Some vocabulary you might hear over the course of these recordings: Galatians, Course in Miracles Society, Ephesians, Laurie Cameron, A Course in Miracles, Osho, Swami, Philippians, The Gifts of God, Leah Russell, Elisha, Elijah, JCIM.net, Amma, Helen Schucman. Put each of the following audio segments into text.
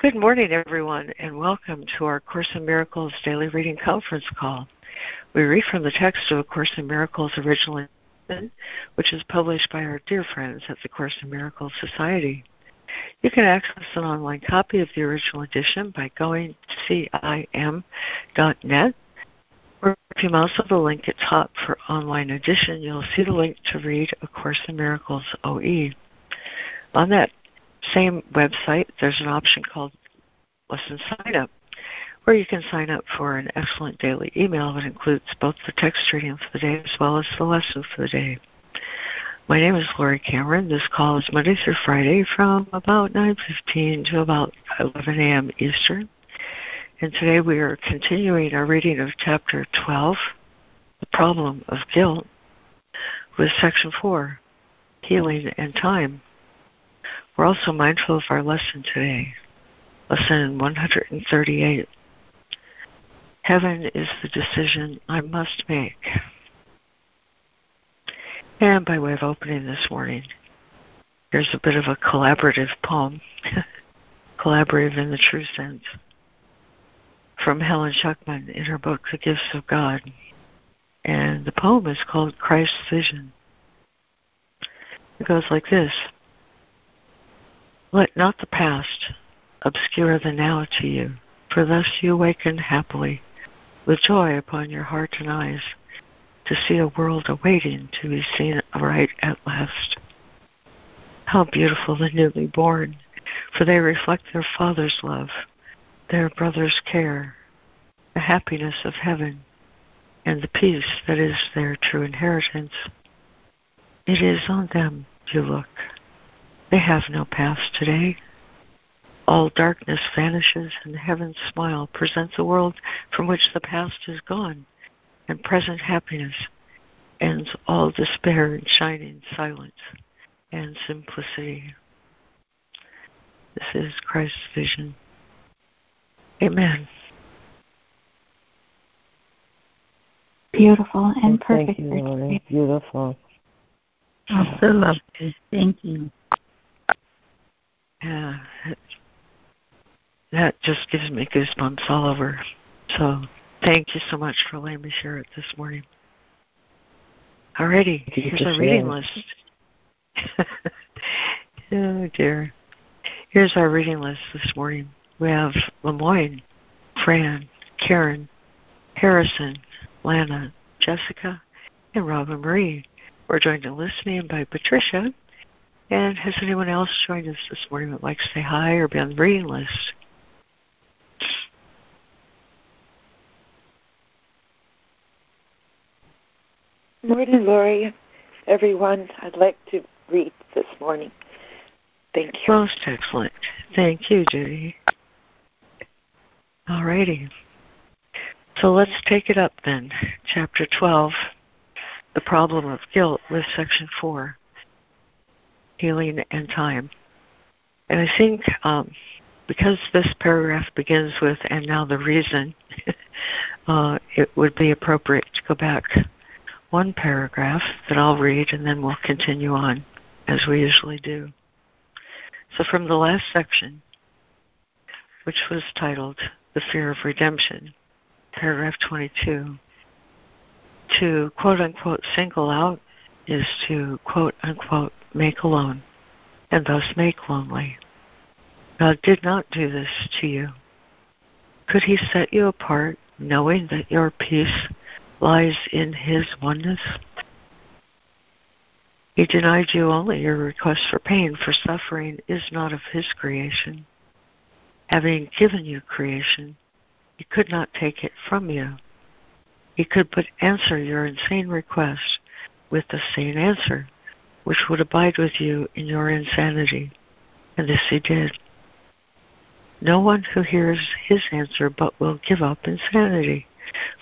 Good morning, everyone, and welcome to our Course in Miracles Daily Reading Conference Call. We read from the text of A Course in Miracles originally, which is published by our dear friends at the Course in Miracles Society. You can access an online copy of the original edition by going to JCIM.net, or if you mouse over the link at top for online edition, you'll see the link to read A Course in Miracles OE. On that same website, there's an option called Lesson Sign Up, where you can sign up for an excellent daily email that includes both the text reading for the day as well as the lesson for the day. My name is Laurie Cameron. This call is Monday through Friday from about 9:15 to about 11 a.m. Eastern. And today we are continuing our reading of Chapter 12, The Problem of Guilt, with Section 4, Healing and Time. We're also mindful of our lesson today, Lesson 138. Heaven is the decision I must make. And by way of opening this morning, here's a bit of a collaborative poem, collaborative in the true sense, from Helen Schucman in her book, The Gifts of God. And the poem is called Christ's Vision. It goes like this. Let not the past obscure the now to you, for thus you awaken happily, with joy upon your heart and eyes, to see a world awaiting to be seen aright at last. How beautiful the newly born, for they reflect their Father's love, their brother's care, the happiness of heaven, and the peace that is their true inheritance. It is on them you look. They have no past today. All darkness vanishes, and heaven's smile presents a world from which the past is gone, and present happiness ends all despair in shining silence and simplicity. This is Christ's vision. Amen. Beautiful and perfect. Thank you, Laurie. Beautiful. Oh, so lovely. Thank you. Yeah, that just gives me goosebumps all over. So thank you so much for letting me share it this morning. Alrighty, here's our reading list. Oh dear. Here's our reading list this morning. We have Lemoyne, Fran, Karen, Harrison, Lana, Jessica, and Robin Marie. We're joined in listening by Patricia. And has anyone else joined us this morning that would like to say hi or be on the reading list? Morning, Laurie. Everyone, I'd like to read this morning. Thank you. Most excellent. Thank you, Judy. All righty. So let's take it up then. Chapter 12, The Problem of Guilt, with Section 4. Healing and Time. And I think because this paragraph begins with, and now the reason, it would be appropriate to go back one paragraph that I'll read and then we'll continue on as we usually do. So from the last section, which was titled The Fear of Redemption, paragraph 22, to quote-unquote single out is to quote-unquote make alone, and thus make lonely. God did not do this to you. Could he set you apart, knowing that your peace lies in his oneness? He denied you only your request for pain, for suffering is not of his creation. Having given you creation, he could not take it from you. He could but answer your insane request with the sane answer, which would abide with you in your insanity, and this he did. No one who hears his answer but will give up insanity,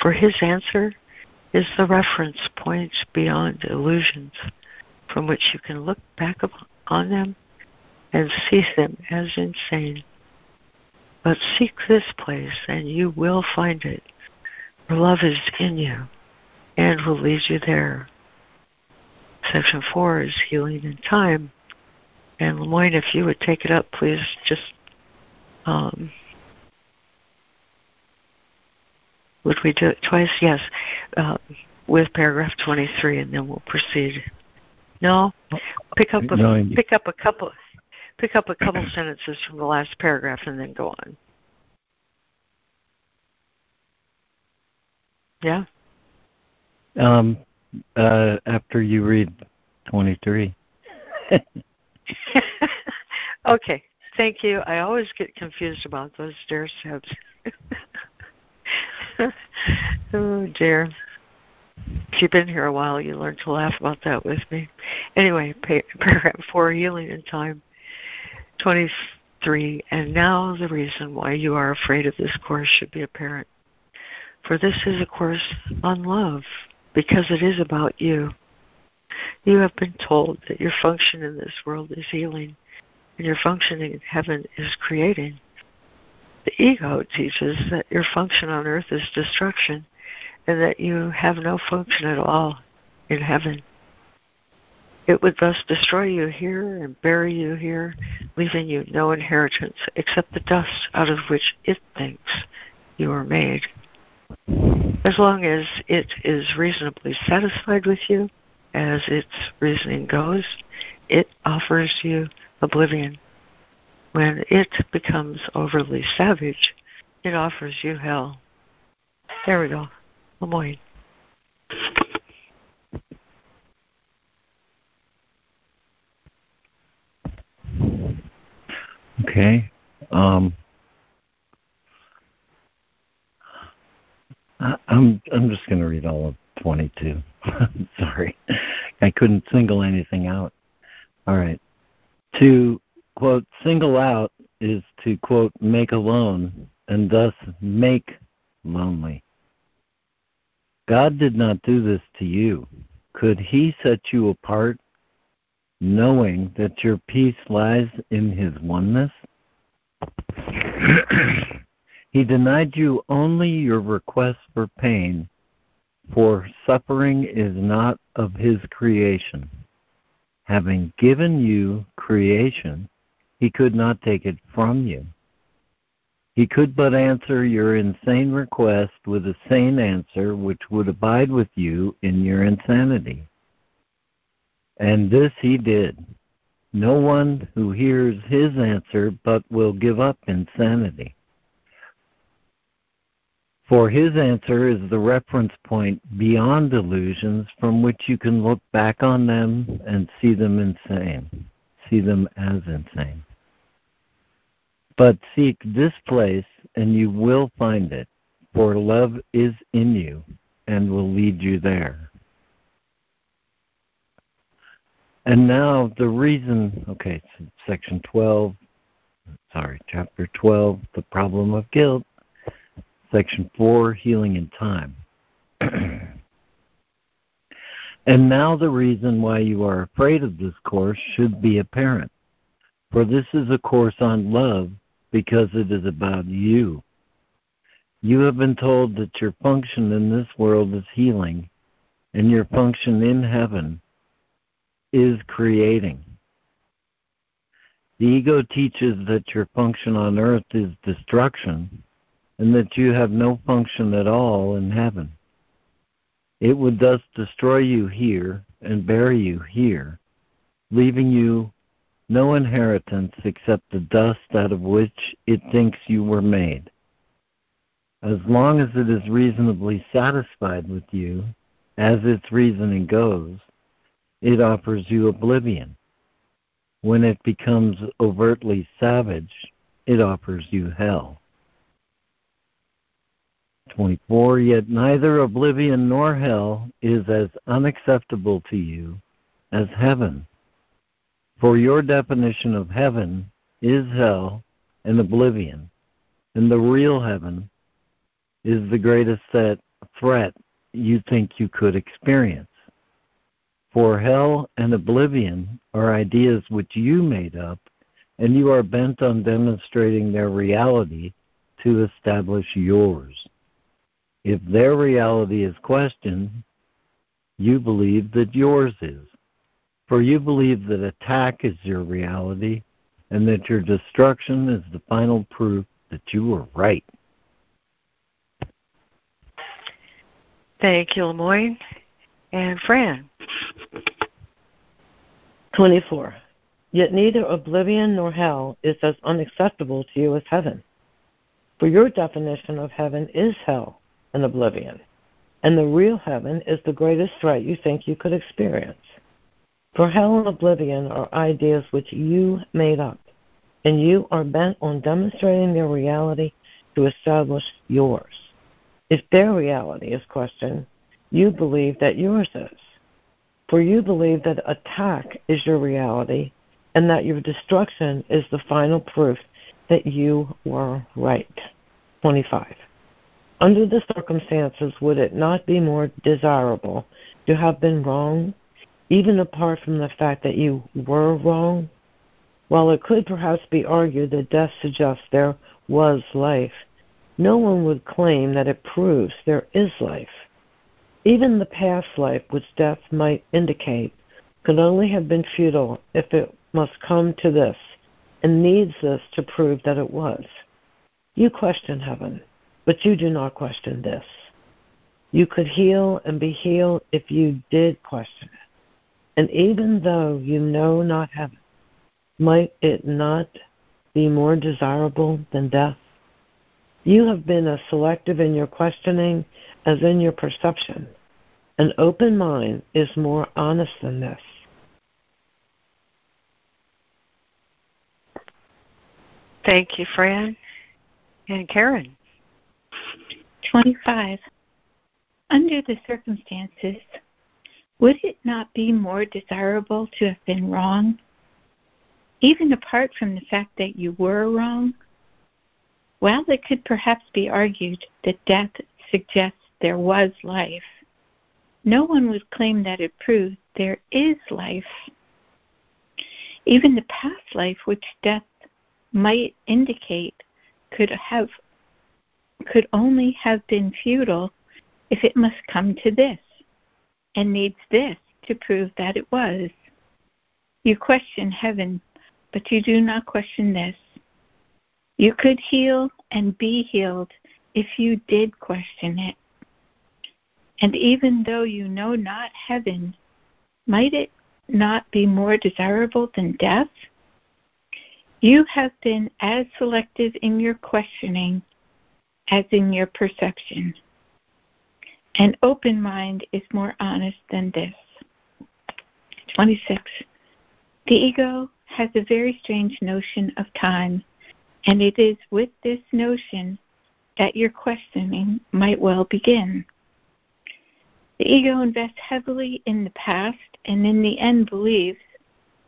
for his answer is the reference point beyond illusions, from which you can look back on them and see them as insane. But seek this place, and you will find it, for love is in you, and will lead you there. Section 4 is Healing in Time. And Lemoyne, if you would take it up, please just Would we do it twice? Yes. With paragraph 23, and then we'll proceed. No? Pick up a couple sentences from the last paragraph and then go on. Yeah? After you read 23. Okay. Thank you. I always get confused about those stair steps. Oh, dear. If you've been here a while, you learn to laugh about that with me. Anyway, paragraph 4, healing in time, 23. And now the reason why you are afraid of this course should be apparent. For this is a course on love, because it is about you. You have been told that your function in this world is healing, and your function in heaven is creating. The ego teaches that your function on earth is destruction, and that you have no function at all in heaven. It would thus destroy you here and bury you here, leaving you no inheritance except the dust out of which it thinks you are made. As long as it is reasonably satisfied with you, as its reasoning goes, it offers you oblivion. When it becomes overly savage, it offers you hell. There we go. Lemoyne. Okay. I'm just going to read all of 22. Sorry. I couldn't single anything out. All right. To, quote, single out is to, quote, make alone, and thus make lonely. God did not do this to you. Could he set you apart, knowing that your peace lies in his oneness? He denied you only your request for pain, for suffering is not of his creation. Having given you creation, he could not take it from you. He could but answer your insane request with a sane answer which would abide with you in your insanity. And this he did. No one who hears his answer but will give up insanity. For his answer is the reference point beyond illusions from which you can look back on them and see them insane, see them as insane. But seek this place, and you will find it, for love is in you and will lead you there. And now the reason, okay, so section 12, sorry, chapter 12, the problem of guilt, section 4, healing in time. And now the reason why you are afraid of this course should be apparent, for this is a course on love, because it is about you. You have been told that your function in this world is healing, and your function in heaven is creating. The ego teaches that your function on earth is destruction, and that you have no function at all in heaven. It would thus destroy you here and bury you here, leaving you no inheritance except the dust out of which it thinks you were made. As long as it is reasonably satisfied with you, as its reasoning goes, it offers you oblivion. When it becomes overtly savage, it offers you hell. 24, yet neither oblivion nor hell is as unacceptable to you as heaven. For your definition of heaven is hell and oblivion, and the real heaven is the greatest threat you think you could experience. For hell and oblivion are ideas which you made up, and you are bent on demonstrating their reality to establish yours. If their reality is questioned, you believe that yours is. For you believe that attack is your reality, and that your destruction is the final proof that you were right. Thank you, Lemoyne. And Fran. 24. Yet neither oblivion nor hell is as unacceptable to you as heaven. For your definition of heaven is hell and oblivion, and the real heaven is the greatest threat you think you could experience. For hell and oblivion are ideas which you made up, and you are bent on demonstrating their reality to establish yours. If their reality is questioned, you believe that yours is. For you believe that attack is your reality and that your destruction is the final proof that you were right. 25. Under the circumstances, would it not be more desirable to have been wrong, even apart from the fact that you were wrong? While it could perhaps be argued that death suggests there was life, no one would claim that it proves there is life. Even the past life, which death might indicate, could only have been futile if it must come to this, and needs this to prove that it was. You question heaven, but you do not question this. You could heal and be healed if you did question it. And even though you know not heaven, might it not be more desirable than death? You have been as selective in your questioning as in your perception. An open mind is more honest than this. Thank you, Fran. And Karen. 25. Under the circumstances, would it not be more desirable to have been wrong, even apart from the fact that you were wrong? While it could perhaps be argued that death suggests there was life, no one would claim that it proves there is life. Even the past life, which death might indicate, could only have been futile if it must come to this, and needs this to prove that it was. You question heaven, but you do not question this. You could heal and be healed if you did question it. And even though you know not heaven, might it not be more desirable than death? You have been as selective in your questioning as in your perception. An open mind is more honest than this. 26. The ego has a very strange notion of time, and it is with this notion that your questioning might well begin. The ego invests heavily in the past, and in the end believes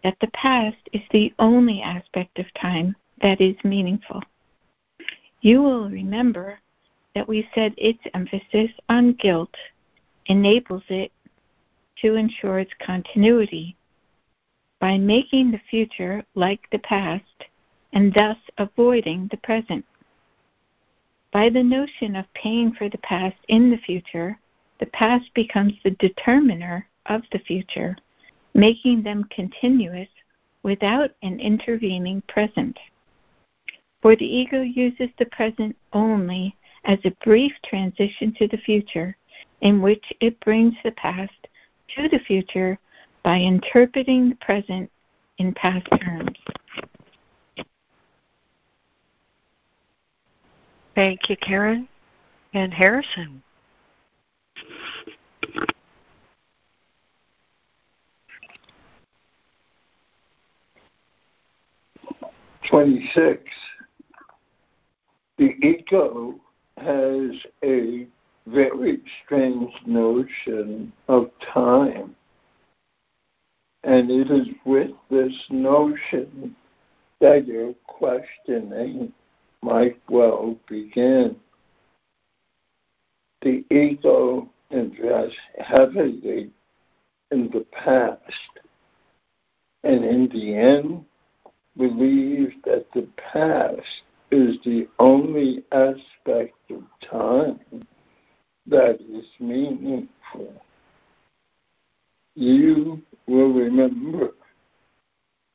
that the past is the only aspect of time that is meaningful. You will remember that we said its emphasis on guilt enables it to ensure its continuity. By making the future like the past, and thus avoiding the present. By the notion of paying for the past in the future, the past becomes the determiner of the future, making them continuous without an intervening present. For the ego uses the present only as a brief transition to the future, in which it brings the past to the future by interpreting the present in past terms. Thank you, Karen. And Harrison. 26. The ego has a very strange notion of time, and it is with this notion that your questioning might well begin. The ego invests heavily in the past, and in the end believes that the past is the only aspect of time that is meaningful. You will remember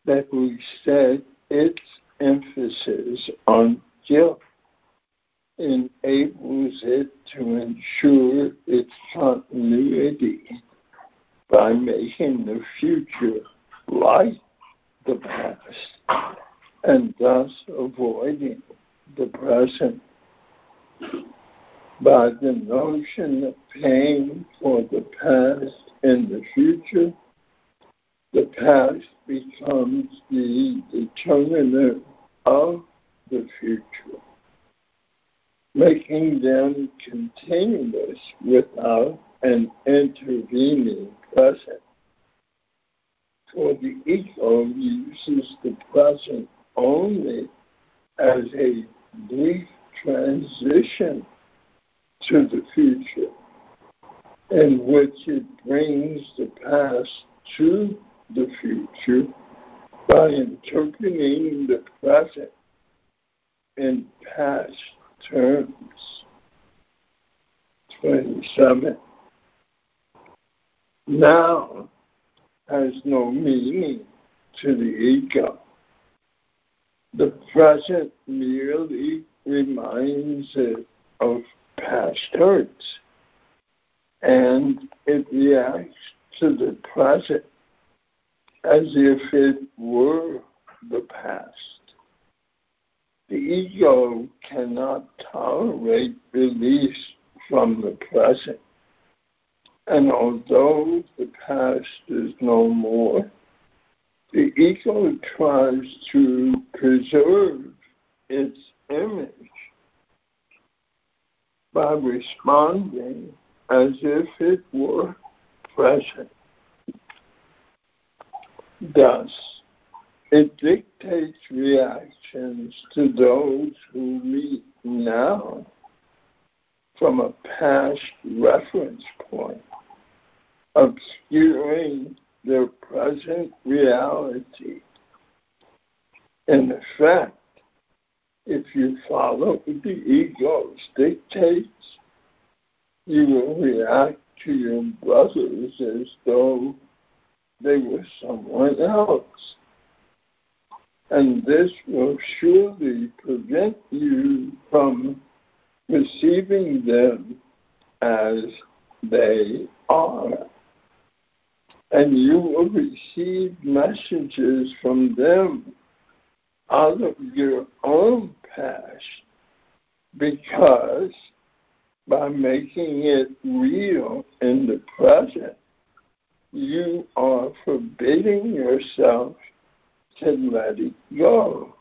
that we said its emphasis on guilt enables it to ensure its continuity by making the future like the past and thus avoiding the present. By the notion of paying for the past and the future, the past becomes the determinant of the future, making them continuous without an intervening present. For the ego uses the present only as a brief transition to the future, in which it brings the past to the future by interpreting the present in past terms. 27. Now has no meaning to the ego. The present merely reminds it of past hurts, and it reacts to the present as if it were the past. The ego cannot tolerate release from the present, and although the past is no more, the ego tries to preserve its image by responding as if it were present. Thus, it dictates reactions to those who meet now from a past reference point, obscuring their present reality. In fact, if you follow the ego's dictates, you will react to your brothers as though they were someone else, and this will surely prevent you from receiving them as they are, and you will receive messages from them out of your own past, because by making it real in the present, you are forbidding yourself to let it go.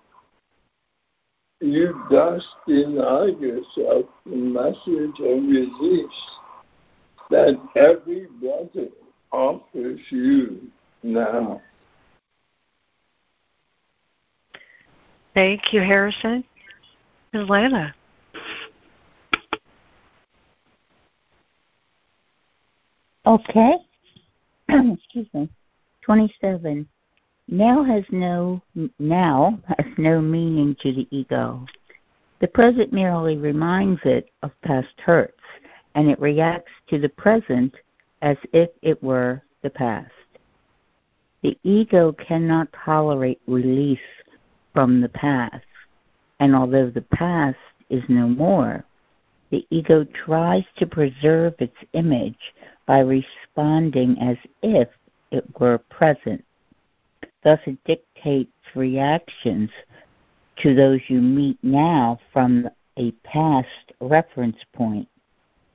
You thus deny yourself the message of release that every brother offers you now. Thank you, Harrison. This is Layla. Okay. Excuse me. 27. Now has no meaning to the ego. The present merely reminds it of past hurts, and it reacts to the present as if it were the past. The ego cannot tolerate release from the past, and although the past is no more, the ego tries to preserve its image by responding as if it were present. Thus it dictates reactions to those you meet now from a past reference point,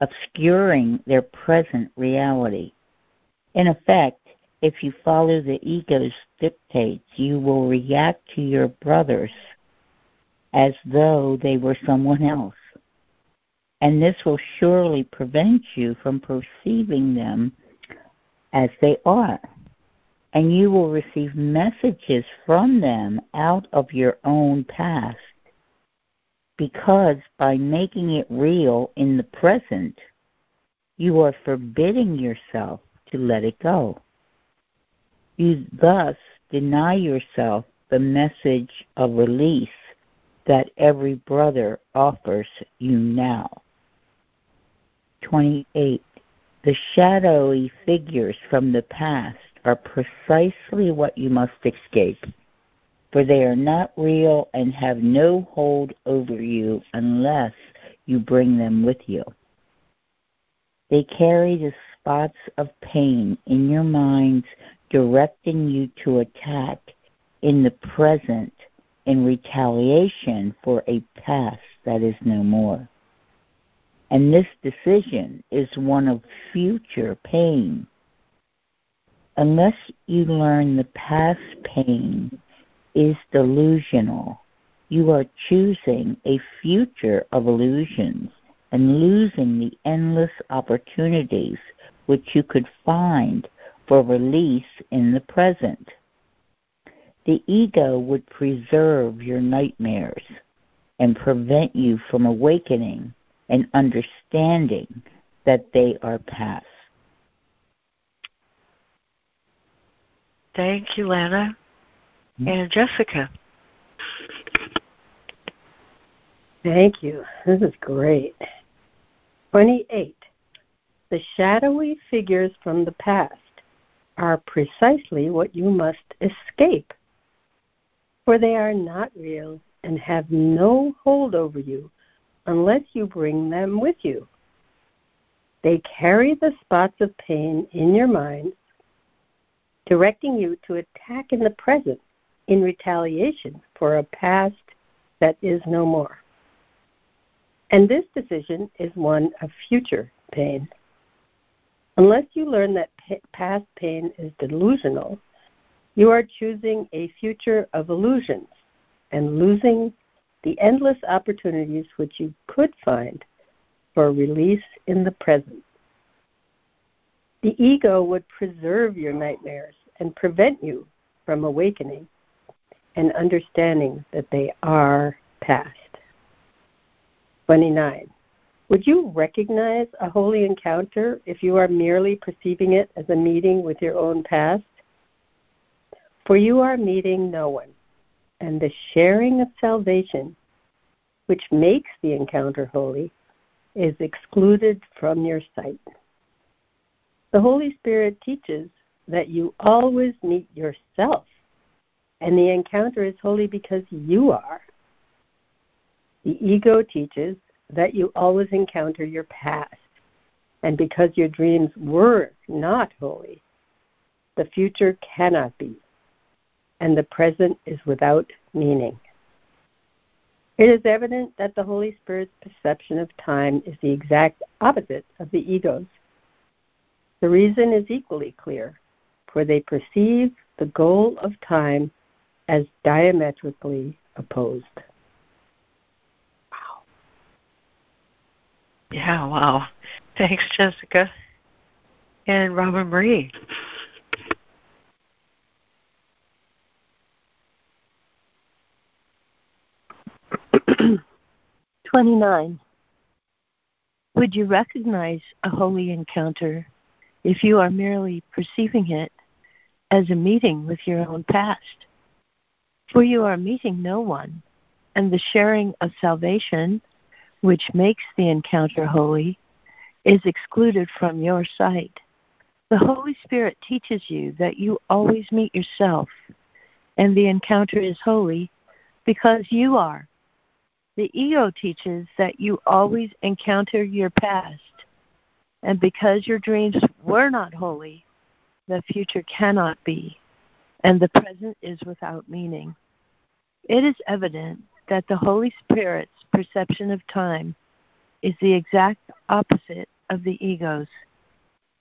obscuring their present reality. In effect, if you follow the ego's dictates, you will react to your brothers as though they were someone else, and this will surely prevent you from perceiving them as they are, and you will receive messages from them out of your own past, because by making it real in the present, you are forbidding yourself to let it go. You thus deny yourself the message of release that every brother offers you now. 28. The shadowy figures from the past are precisely what you must escape. for they are not real and have no hold over you unless you bring them with you. They carry the spots of pain in your minds, directing you to attack in the present in retaliation for a past that is no more. And this decision is one of future pain. Unless you learn the past pain is delusional, you are choosing a future of illusions and losing the endless opportunities which you could find for release in the present. The ego would preserve your nightmares and prevent you from awakening and understanding that they are past. Thank you, Lana and Jessica. Thank you. This is great. 28. The shadowy figures from the past are precisely what you must escape, for they are not real and have no hold over you unless you bring them with you. They carry the spots of pain in your mind, directing you to attack in the present in retaliation for a past that is no more. And this decision is one of future pain. Unless you learn that past pain is delusional, you are choosing a future of illusions and losing the endless opportunities which you could find for release in the present. The ego would preserve your nightmares and prevent you from awakening and understanding that they are past. 29. Would you recognize a holy encounter if you are merely perceiving it as a meeting with your own past? For you are meeting no one, and the sharing of salvation, which makes the encounter holy, is excluded from your sight. The Holy Spirit teaches that you always meet yourself, and the encounter is holy because you are. The ego teaches that you always encounter your past, and because your dreams were not holy, the future cannot be, and the present is without meaning. It is evident that the Holy Spirit's perception of time is the exact opposite of the ego's. The reason is equally clear, for they perceive the goal of time as diametrically opposed. Wow. Yeah, wow. Thanks, Jessica. And Robert Marie. 29. Would you recognize a holy encounter if you are merely perceiving it as a meeting with your own past? For you are meeting no one, and the sharing of salvation, which makes the encounter holy, is excluded from your sight. The Holy Spirit teaches you that you always meet yourself, and the encounter is holy because you are. The ego teaches that you always encounter your past, and because your dreams were not holy, the future cannot be, and the present is without meaning. It is evident that the Holy Spirit's perception of time is the exact opposite of the ego's.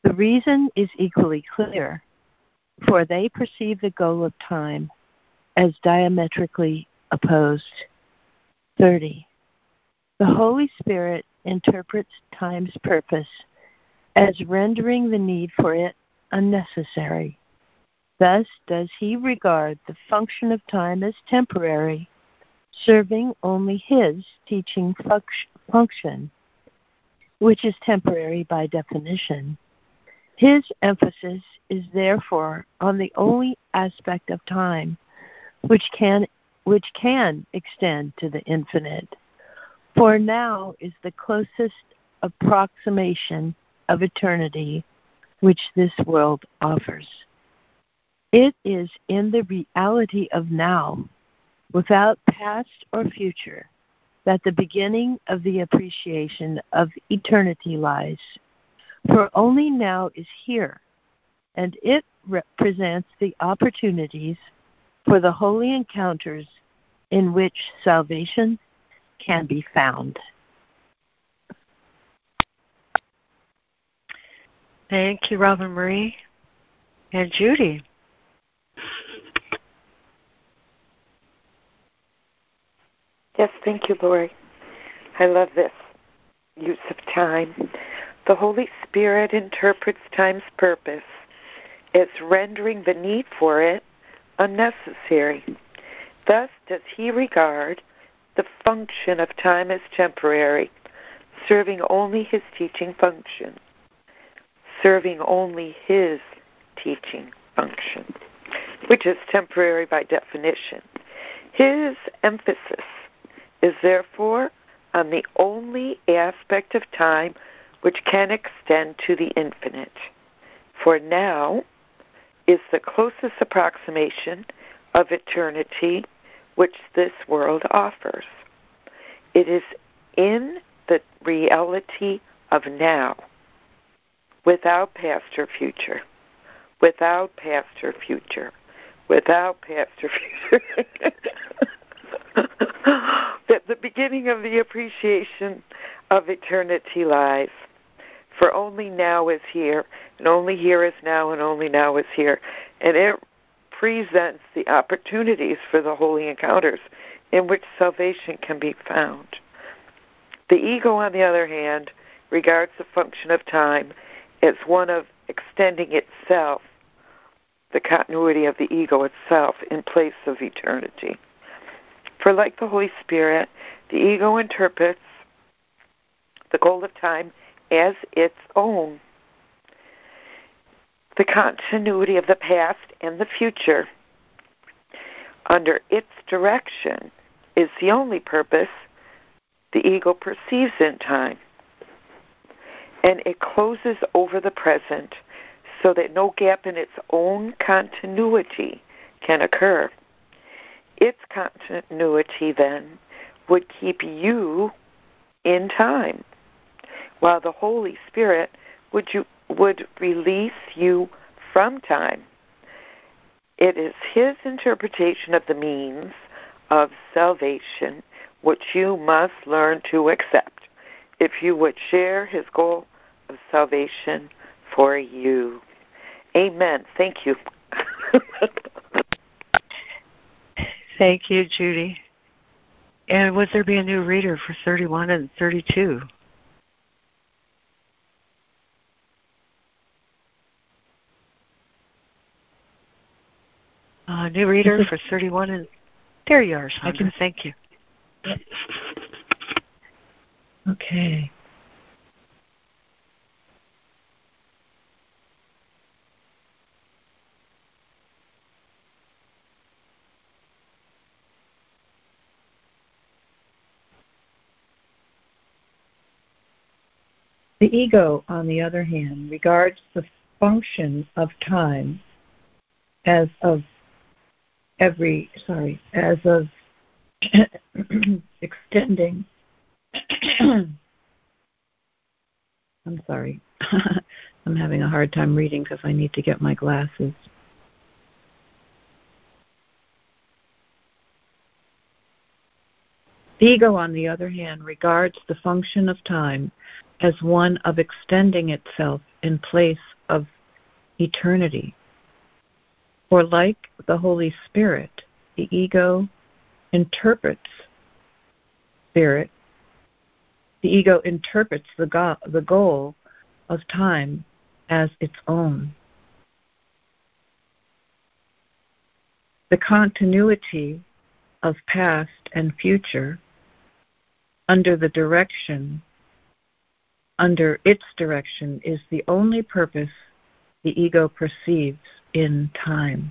The reason is equally clear, for they perceive the goal of time as diametrically opposed. 30. The Holy Spirit interprets time's purpose as rendering the need for it unnecessary. Thus does he regard the function of time as temporary, serving only his teaching function, which is temporary by definition. His emphasis is therefore on the only aspect of time which can extend to the infinite, for now is the closest approximation of eternity which this world offers. It is in the reality of now without past or future, that the beginning of the appreciation of eternity lies. For only now is here, and it represents the opportunities for the holy encounters in which salvation can be found. Thank you, Robin Marie and Judy. Yes, thank you, Laurie. I love this use of time. The Holy Spirit interprets time's purpose as rendering the need for it unnecessary. Thus does he regard the function of time as temporary, serving only his teaching function. Which is temporary by definition. His emphasis is therefore on the only aspect of time which can extend to the infinite. For now is the closest approximation of eternity which this world offers. It is in the reality of now, without past or future, that the beginning of the appreciation of eternity lies. For only now is here, and only here is now, and only now is here. And it presents the opportunities for the holy encounters in which salvation can be found. The ego, on the other hand, regards the function of time as one of extending itself, the continuity of the ego itself, in place of eternity. For like the Holy Spirit, the ego interprets the goal of time as its own, the continuity of the past and the future under its direction is the only purpose the ego perceives in time, and it closes over the present so that no gap in its own continuity can occur. Its continuity, then, would keep you in time, while the Holy Spirit would release you from time. It is his interpretation of the means of salvation which you must learn to accept if you would share his goal of salvation for you. Amen. Thank you. Thank you, Judy. And would there be a new reader for 31 and 32? New reader for 31 and... There you are, Sandra. Thank you. Okay. The ego, on the other hand, regards the function of time as of extending. I'm sorry. I'm having a hard time reading because I need to get my glasses. The ego, on the other hand, regards the function of time as one of extending itself in place of eternity. For like the Holy Spirit, the ego interprets the goal of time as its own. The continuity of past and future under its direction is the only purpose the ego perceives in time,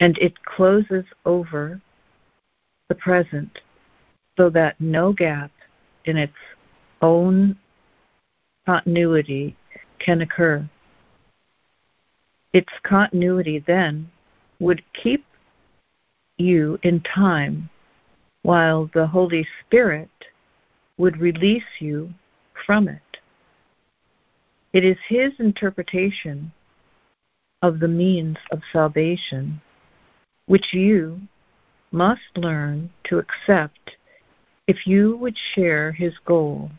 and it closes over the present so that no gap in its own continuity can occur. Its continuity, then, would keep you in time, while the Holy Spirit would release you from it. It is His interpretation of the means of salvation, which you must learn to accept if you would share His goal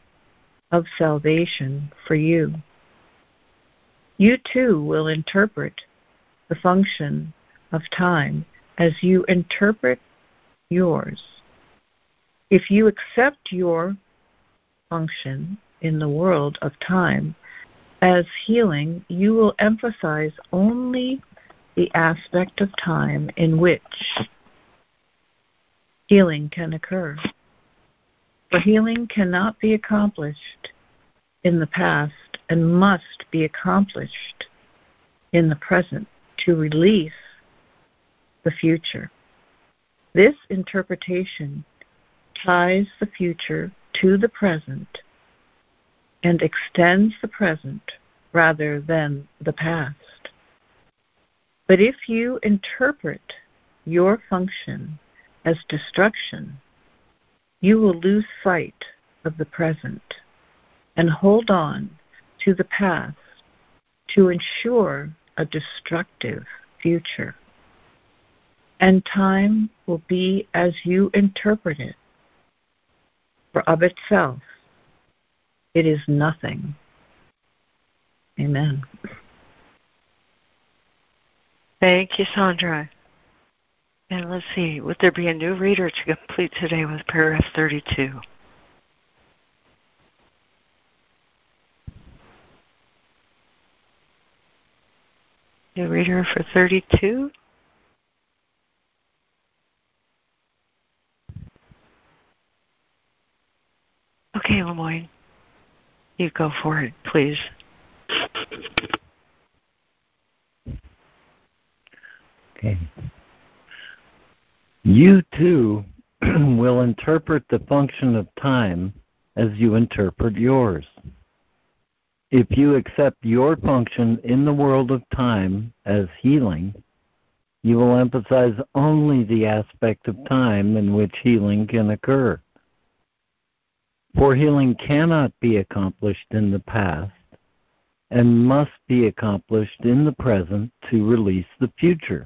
of salvation for you. You too will interpret the function of time as you interpret yours. If you accept your function in the world of time as healing, you will emphasize only the aspect of time in which healing can occur. For healing cannot be accomplished in the past and must be accomplished in the present to release the future. This interpretation ties the future to the present and extends the present rather than the past. But if you interpret your function as destruction, you will lose sight of the present and hold on to the past to ensure a destructive future. And time will be as you interpret it. For of itself, it is nothing. Amen. Thank you, Sandra. And let's see, would there be a new reader to complete today with paragraph 32? New reader for 32? Okay, Lemoyne, you go for it, please. Okay. You too will interpret the function of time as you interpret yours. If you accept your function in the world of time as healing, you will emphasize only the aspect of time in which healing can occur. For healing cannot be accomplished in the past and must be accomplished in the present to release the future.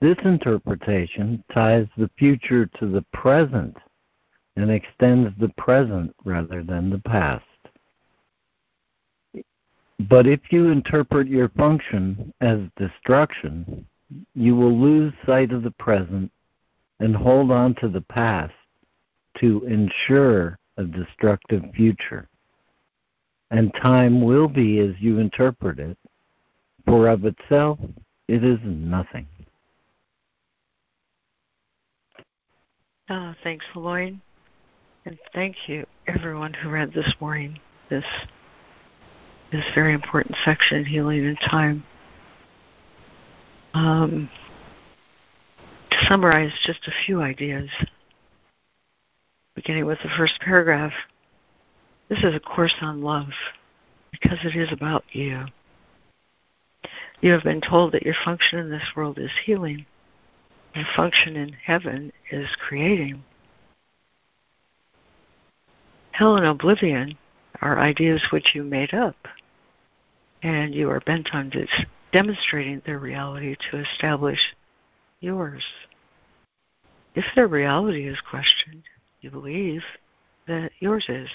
This interpretation ties the future to the present and extends the present rather than the past. But if you interpret your function as destruction, you will lose sight of the present and hold on to the past to ensure a destructive future. And time will be as you interpret it, for of itself, it is nothing. Oh, thanks, Lloyd. And thank you, everyone who read this morning, this very important section, Healing in Time. To summarize just a few ideas, beginning with the first paragraph, this is a course on love because it is about you. You have been told that your function in this world is healing. Your function in heaven is creating. Hell and oblivion are ideas which you made up, and you are bent on demonstrating their reality to establish yours. If their reality is questioned, you believe that yours is.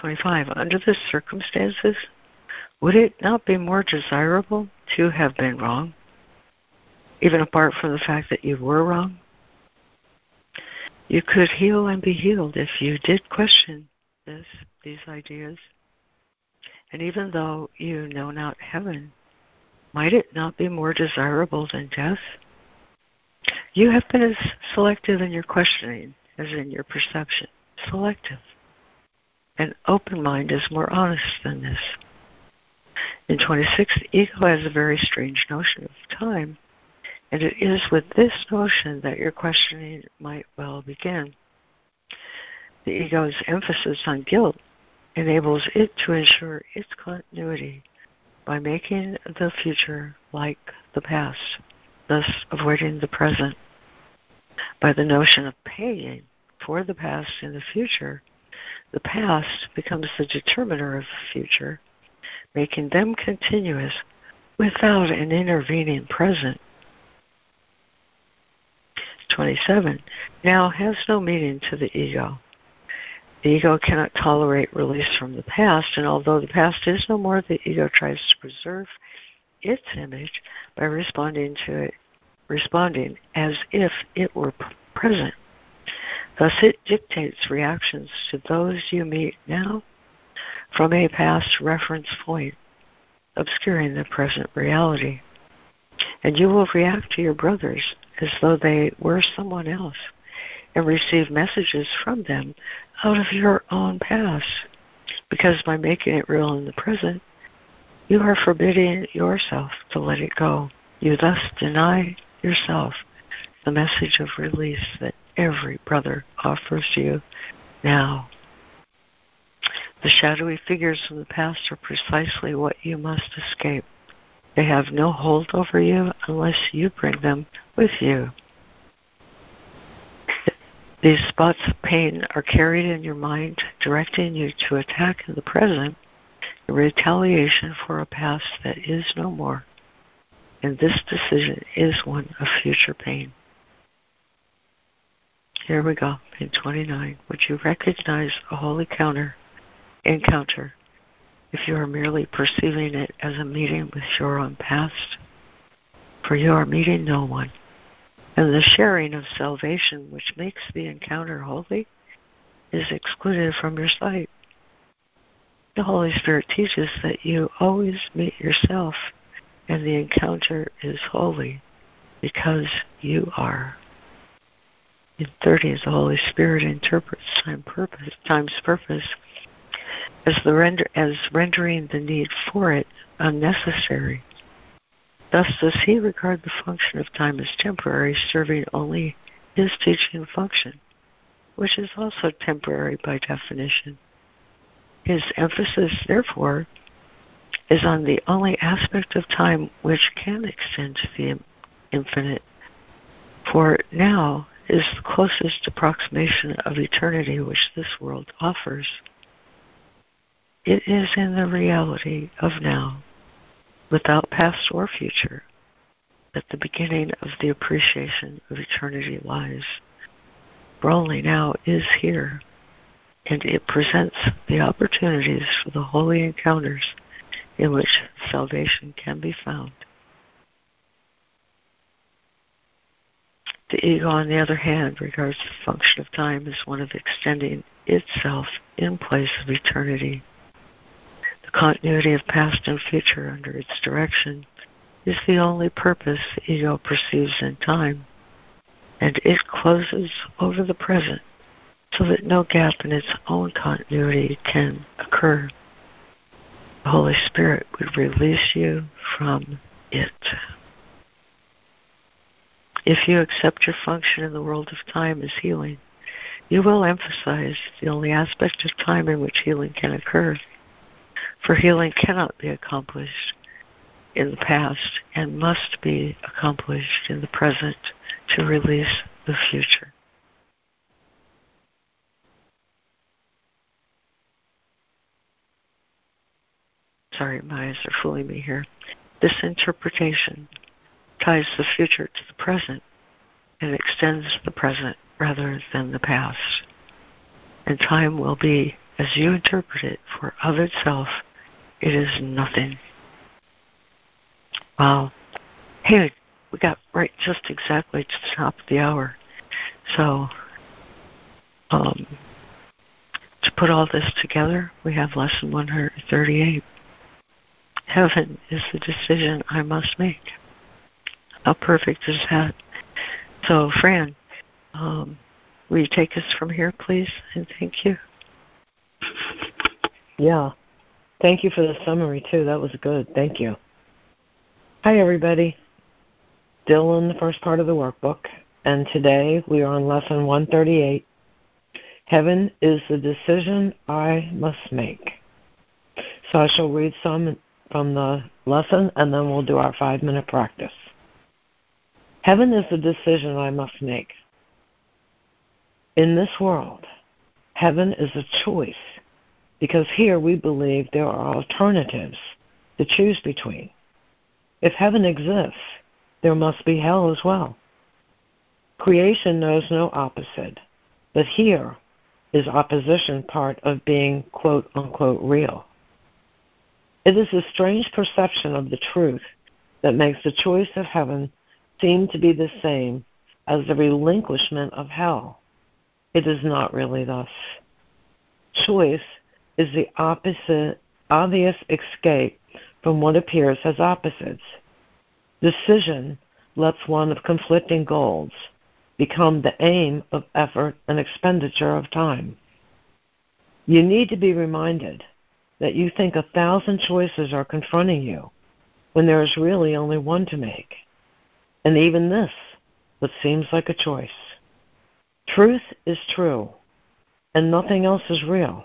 25. Under the circumstances, would it not be more desirable to have been wrong, even apart from the fact that you were wrong? You could heal and be healed if you did question these ideas. And even though you know not heaven, might it not be more desirable than death? You have been as selective in your questioning as in your perception. Selective. An open mind is more honest than this. In 26, ego has a very strange notion of time, and it is with this notion that your questioning might well begin. The ego's emphasis on guilt enables it to ensure its continuity by making the future like the past, thus avoiding the present. By the notion of paying for the past and the future, the past becomes the determiner of the future, making them continuous without an intervening present. 27. Now has no meaning to the ego. The ego cannot tolerate release from the past, and although the past is no more, the ego tries to preserve its image by responding as if it were present. Thus it dictates reactions to those you meet now from a past reference point, obscuring the present reality. And you will react to your brothers as though they were someone else and receive messages from them out of your own past, because by making it real in the present, you are forbidding yourself to let it go. You thus deny yourself the message of release that every brother offers you now. The shadowy figures from the past are precisely what you must escape. They have no hold over you unless you bring them with you. These spots of pain are carried in your mind, directing you to attack the present in retaliation for a past that is no more. And this decision is one of future pain. Here we go, page 29. Would you recognize a holy encounter if you are merely perceiving it as a meeting with your own past? For you are meeting no one. And the sharing of salvation, which makes the encounter holy, is excluded from your sight. The Holy Spirit teaches that you always meet yourself, and the encounter is holy because you are. In 30, the Holy Spirit interprets time's purpose as rendering the need for it unnecessary. Thus does he regard the function of time as temporary, serving only his teaching function, which is also temporary by definition. His emphasis, therefore, is on the only aspect of time which can extend to the infinite, for now is the closest approximation of eternity which this world offers. It is in the reality of now, without past or future, that the beginning of the appreciation of eternity lies. For only now is here, and it presents the opportunities for the holy encounters in which salvation can be found. The ego, on the other hand, regards the function of time as one of extending itself in place of eternity. The continuity of past and future under its direction is the only purpose the ego perceives in time, and it closes over the present so that no gap in its own continuity can occur. The Holy Spirit would release you from it. If you accept your function in the world of time as healing, you will emphasize the only aspect of time in which healing can occur, for healing cannot be accomplished in the past and must be accomplished in the present to release the future. Sorry, my eyes are fooling me here. This interpretation ties the future to the present and extends the present rather than the past. And time will be, as you interpret it, for of itself, it is nothing. Wow. Hey, we got right just exactly to the top of the hour. So, to put all this together, we have lesson 138. Heaven is the decision I must make. How perfect is that? So, Fran, will you take us from here, please? And thank you. Yeah. Thank you for the summary, too. That was good. Thank you. Hi, everybody. Still in the first part of the workbook, and today we are on lesson 138. Heaven is the decision I must make. So I shall read some from the lesson, and then we'll do our 5-minute practice. Heaven is the decision I must make. In this world, heaven is a choice, because here we believe there are alternatives to choose between. If heaven exists, there must be hell as well. Creation knows no opposite, but here is opposition part of being quote-unquote real. It is a strange perception of the truth that makes the choice of heaven seem to be the same as the relinquishment of hell. It is not really thus. Choice is the opposite, obvious escape from what appears as opposites. Decision lets one of conflicting goals become the aim of effort and expenditure of time. You need to be reminded that you think 1,000 choices are confronting you when there is really only one to make, and even this, what seems like a choice. Truth is true, and nothing else is real.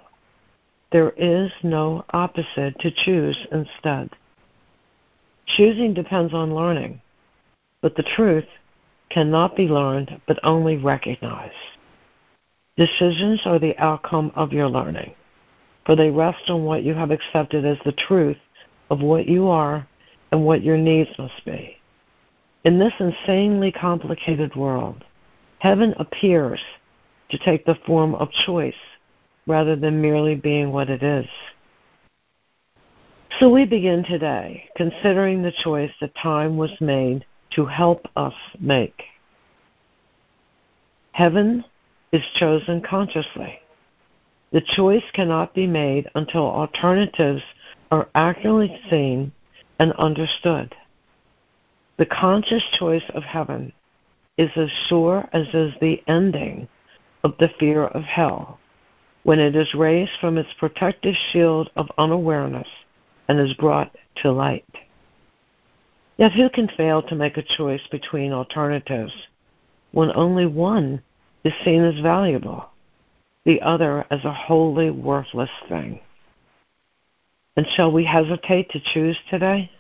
There is no opposite to choose instead. Choosing depends on learning, but the truth cannot be learned but only recognized. Decisions are the outcome of your learning, for they rest on what you have accepted as the truth of what you are and what your needs must be. In this insanely complicated world, heaven appears to take the form of choice rather than merely being what it is. So we begin today considering the choice that time was made to help us make. Heaven is chosen consciously. The choice cannot be made until alternatives are accurately seen and understood. The conscious choice of heaven is as sure as is the ending of the fear of hell, when it is raised from its protective shield of unawareness and is brought to light. Yet who can fail to make a choice between alternatives when only one is seen as valuable, the other as a wholly worthless thing? And shall we hesitate to choose today?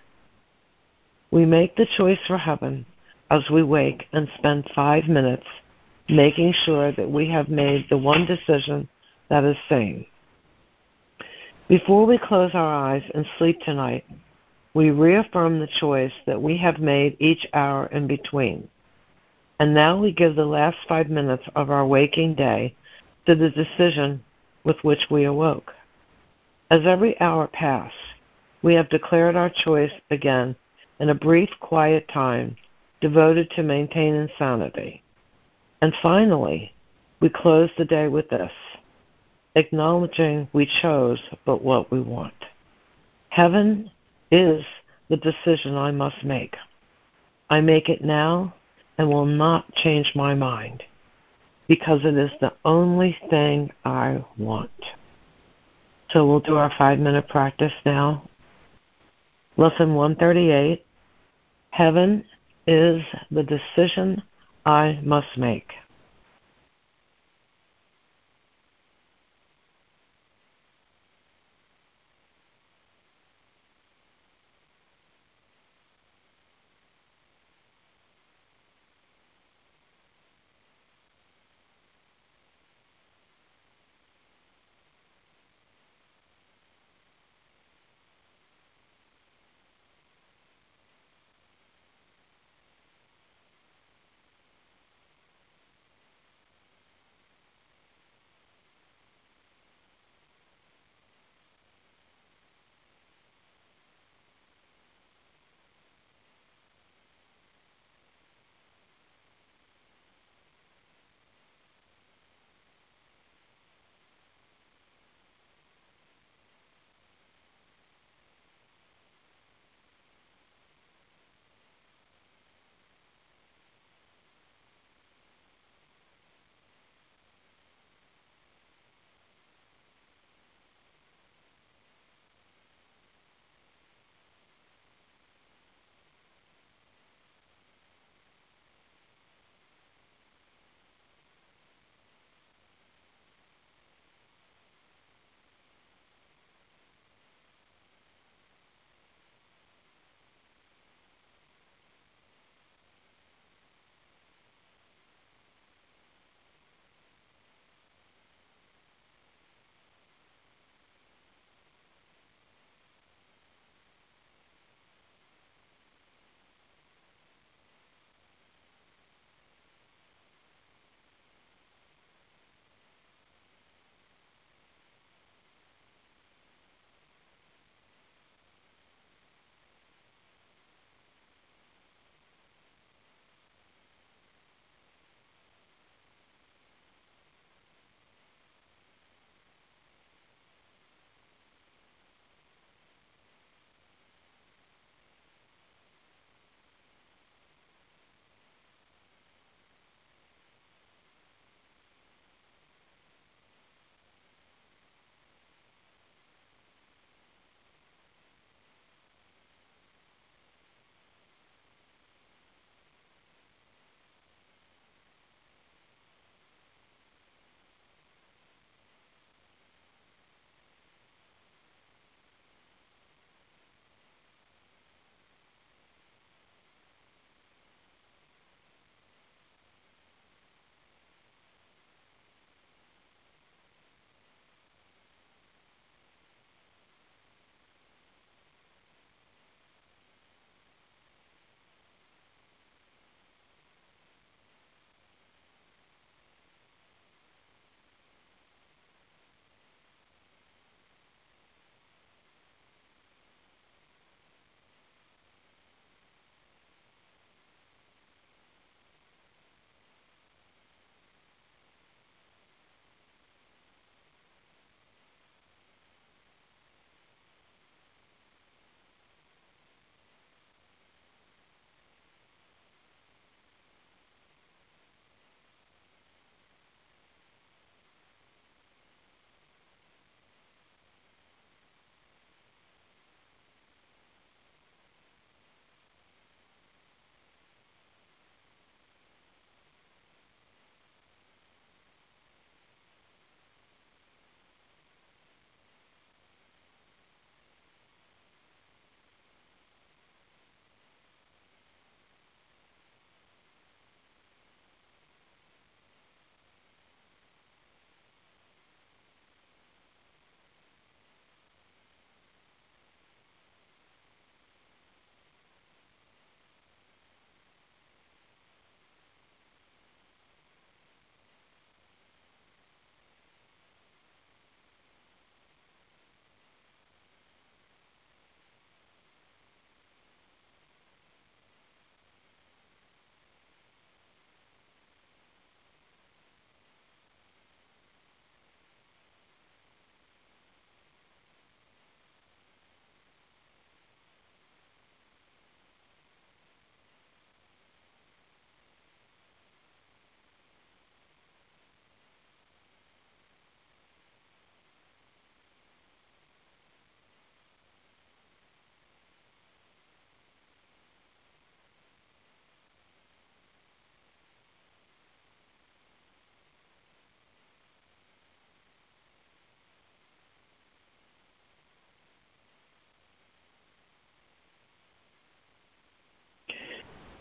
We make the choice for heaven as we wake and spend 5 minutes making sure that we have made the one decision that is sane. Before we close our eyes and sleep tonight, we reaffirm the choice that we have made each hour in between. And now we give the last 5 minutes of our waking day to the decision with which we awoke. As every hour passed, we have declared our choice again in a brief, quiet time devoted to maintaining sanity. And finally, we close the day with this, acknowledging we chose but what we want. Heaven is the decision I must make. I make it now and will not change my mind, because it is the only thing I want. So we'll do our 5-minute practice now. Lesson 138, Heaven is the decision I must make.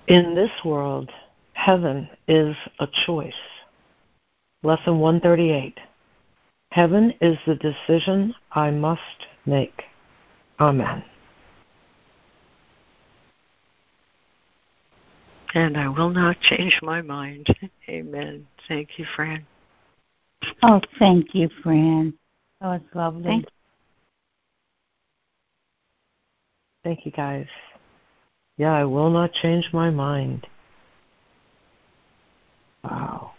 In this world, heaven is a choice. Lesson 138. Heaven is the decision I must make. Amen. And I will not change my mind. Amen. Thank you, Fran. Oh, thank you, Fran. That was lovely. Thank you, guys. Yeah, I will not change my mind. Wow.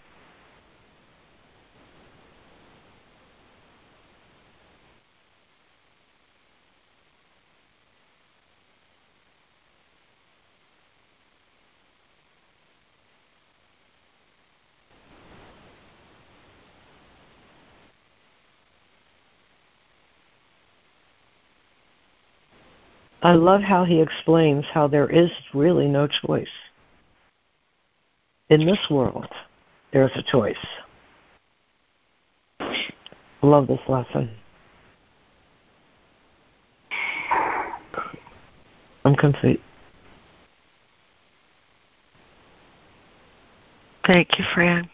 I love how he explains how there is really no choice. In this world, there's a choice. Love this lesson. I'm complete. Thank you, Fran.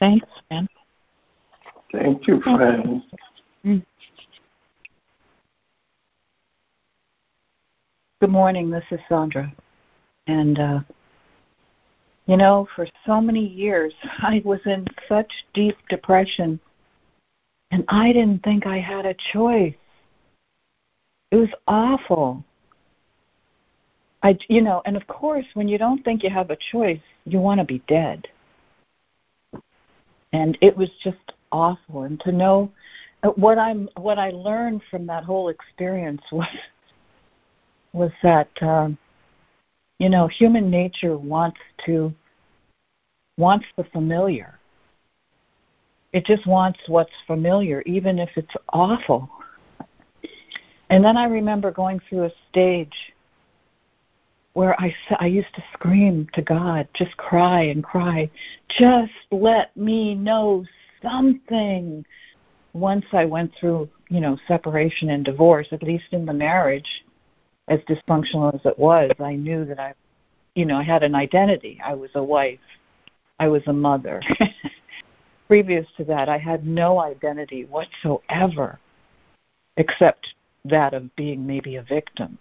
Thanks, Fran. Thank you, Fran. Good morning, this is Sandra. And, you know, for so many years, I was in such deep depression, and I didn't think I had a choice. It was awful. You know, and of course, when you don't think you have a choice, you want to be dead. And it was just awful. And to know what I learned from that whole experience was that, you know, human nature wants the familiar. It just wants what's familiar, even if it's awful. And then I remember going through a stage where I used to scream to God, just cry and cry, just let me know something. Once I went through, you know, separation and divorce, at least in the marriage, as dysfunctional as it was, I knew that I, you know, I had an identity. I was a wife. I was a mother. Previous to that, I had no identity whatsoever except that of being maybe a victim.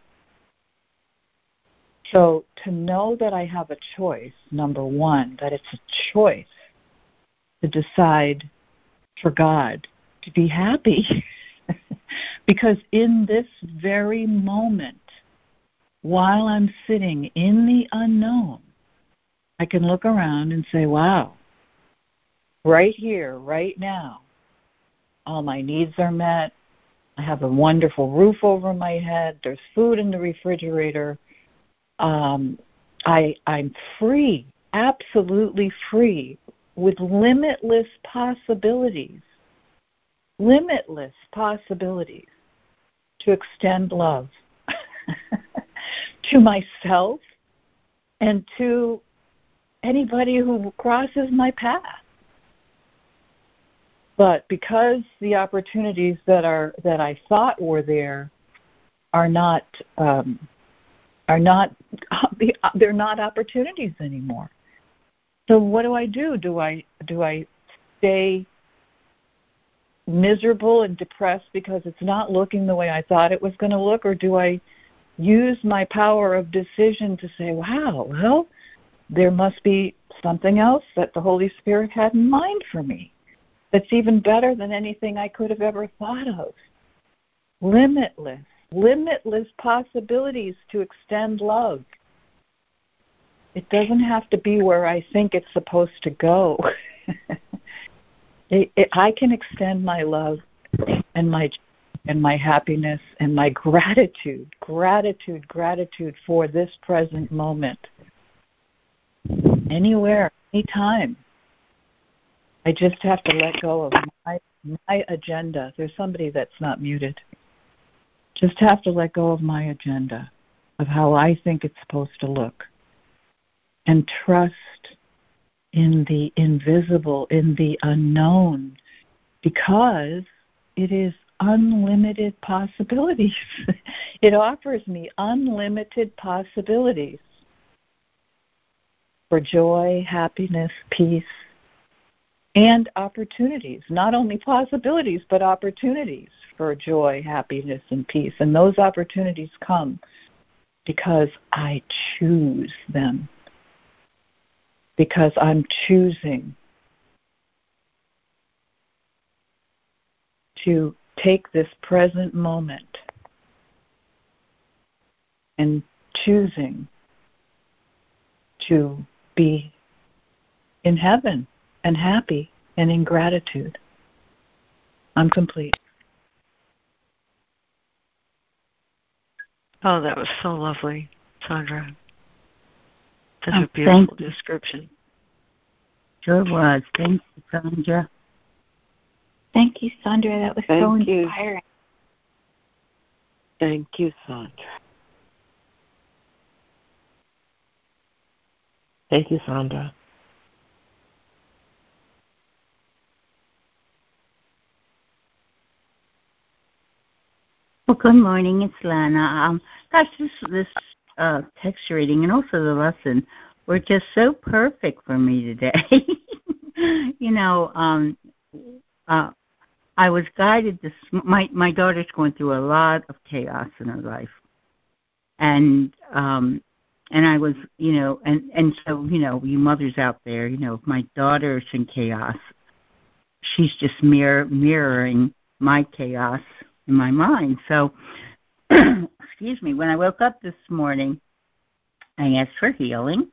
So to know that I have a choice, number one, that it's a choice to decide for God to be happy. Because in this very moment, while I'm sitting in the unknown, I can look around and say, wow, right here, right now, all my needs are met. I have a wonderful roof over my head. There's food in the refrigerator. I'm free, absolutely free, with limitless possibilities. Limitless possibilities to extend love to myself and to anybody who crosses my path. But because the opportunities that I thought were there they're not opportunities anymore. So what do I do? Do I stay miserable and depressed because it's not looking the way I thought it was going to look, or do I use my power of decision to say, wow, well, there must be something else that the Holy Spirit had in mind for me that's even better than anything I could have ever thought of. Limitless possibilities to extend love. It doesn't have to be where I think it's supposed to go. I can extend my love and my happiness and my gratitude for this present moment. Anywhere, anytime. I just have to let go of my agenda. There's somebody that's not muted. Just have to let go of my agenda, of how I think it's supposed to look, and trust in the invisible, in the unknown, because it is unlimited possibilities. It offers me unlimited possibilities for joy, happiness, peace, and opportunities. Not only possibilities, but opportunities for joy, happiness, and peace. And those opportunities come because I choose them. Because I'm choosing to take this present moment and choosing to be in heaven and happy and in gratitude. I'm complete. Oh, that was so lovely, Sandra. That's a beautiful description. Sure was. Thank you, Sandra. Thank you, Sandra. That was so inspiring. Thank you, Sandra. Thank you, Sandra. Well, good morning. It's Lana. Gosh, this text reading and also the lesson were just so perfect for me today. You know, I was guided this. My daughter's going through a lot of chaos in her life, and I was, you know, and so, you know, you mothers out there, you know, if my daughter's in chaos, she's just mirroring my chaos in my mind. So, excuse me. When I woke up this morning, I asked for healing,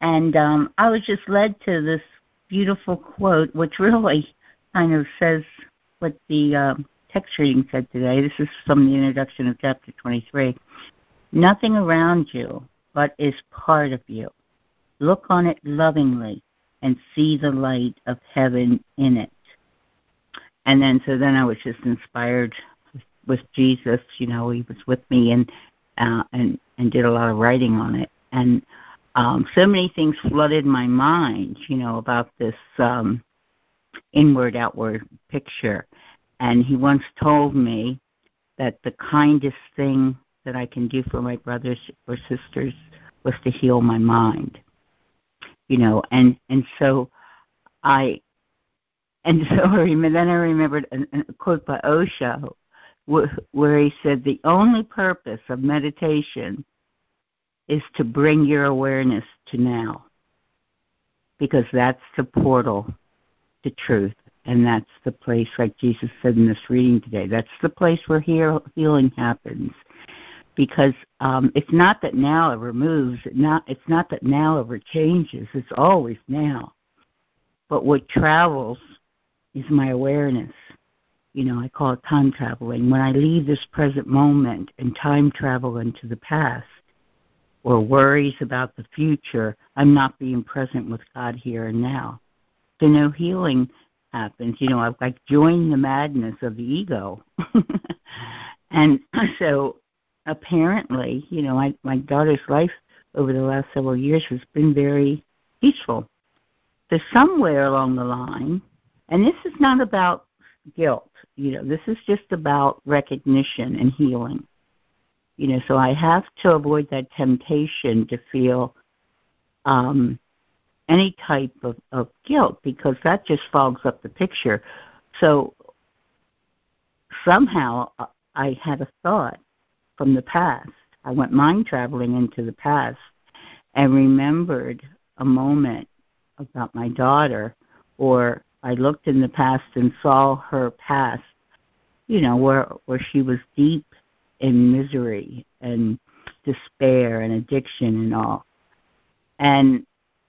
and I was just led to this beautiful quote, which really kind of says what the text reading said today. This is from the introduction of chapter 23. Nothing around you but is part of you. Look on it lovingly and see the light of heaven in it. And then, so then I was just inspired with Jesus. You know, he was with me and did a lot of writing on it. And so many things flooded my mind, you know, about this inward, outward picture. And he once told me that the kindest thing that I can do for my brothers or sisters was to heal my mind, you know, and so I remembered a quote by Osho where he said, the only purpose of meditation is to bring your awareness to now, because that's the portal to truth, and that's the place, like Jesus said in this reading today, that's the place where healing happens. Because it's not that now ever moves, it's not that now ever changes, it's always now. But what travels is my awareness. You know, I call it time traveling. When I leave this present moment and time travel into the past, or worries about the future, I'm not being present with God here and now. So no healing happens. You know, I've like joined the madness of the ego. And so, apparently, you know, my daughter's life over the last several years has been very peaceful. So somewhere along the line, and this is not about guilt, you know, this is just about recognition and healing. You know, so I have to avoid that temptation to feel any type of guilt, because that just fogs up the picture. So somehow I had a thought from the past. I went mind traveling into the past and remembered a moment about my daughter, or I looked in the past and saw her past, you know, where she was deep in misery and despair and addiction and all, and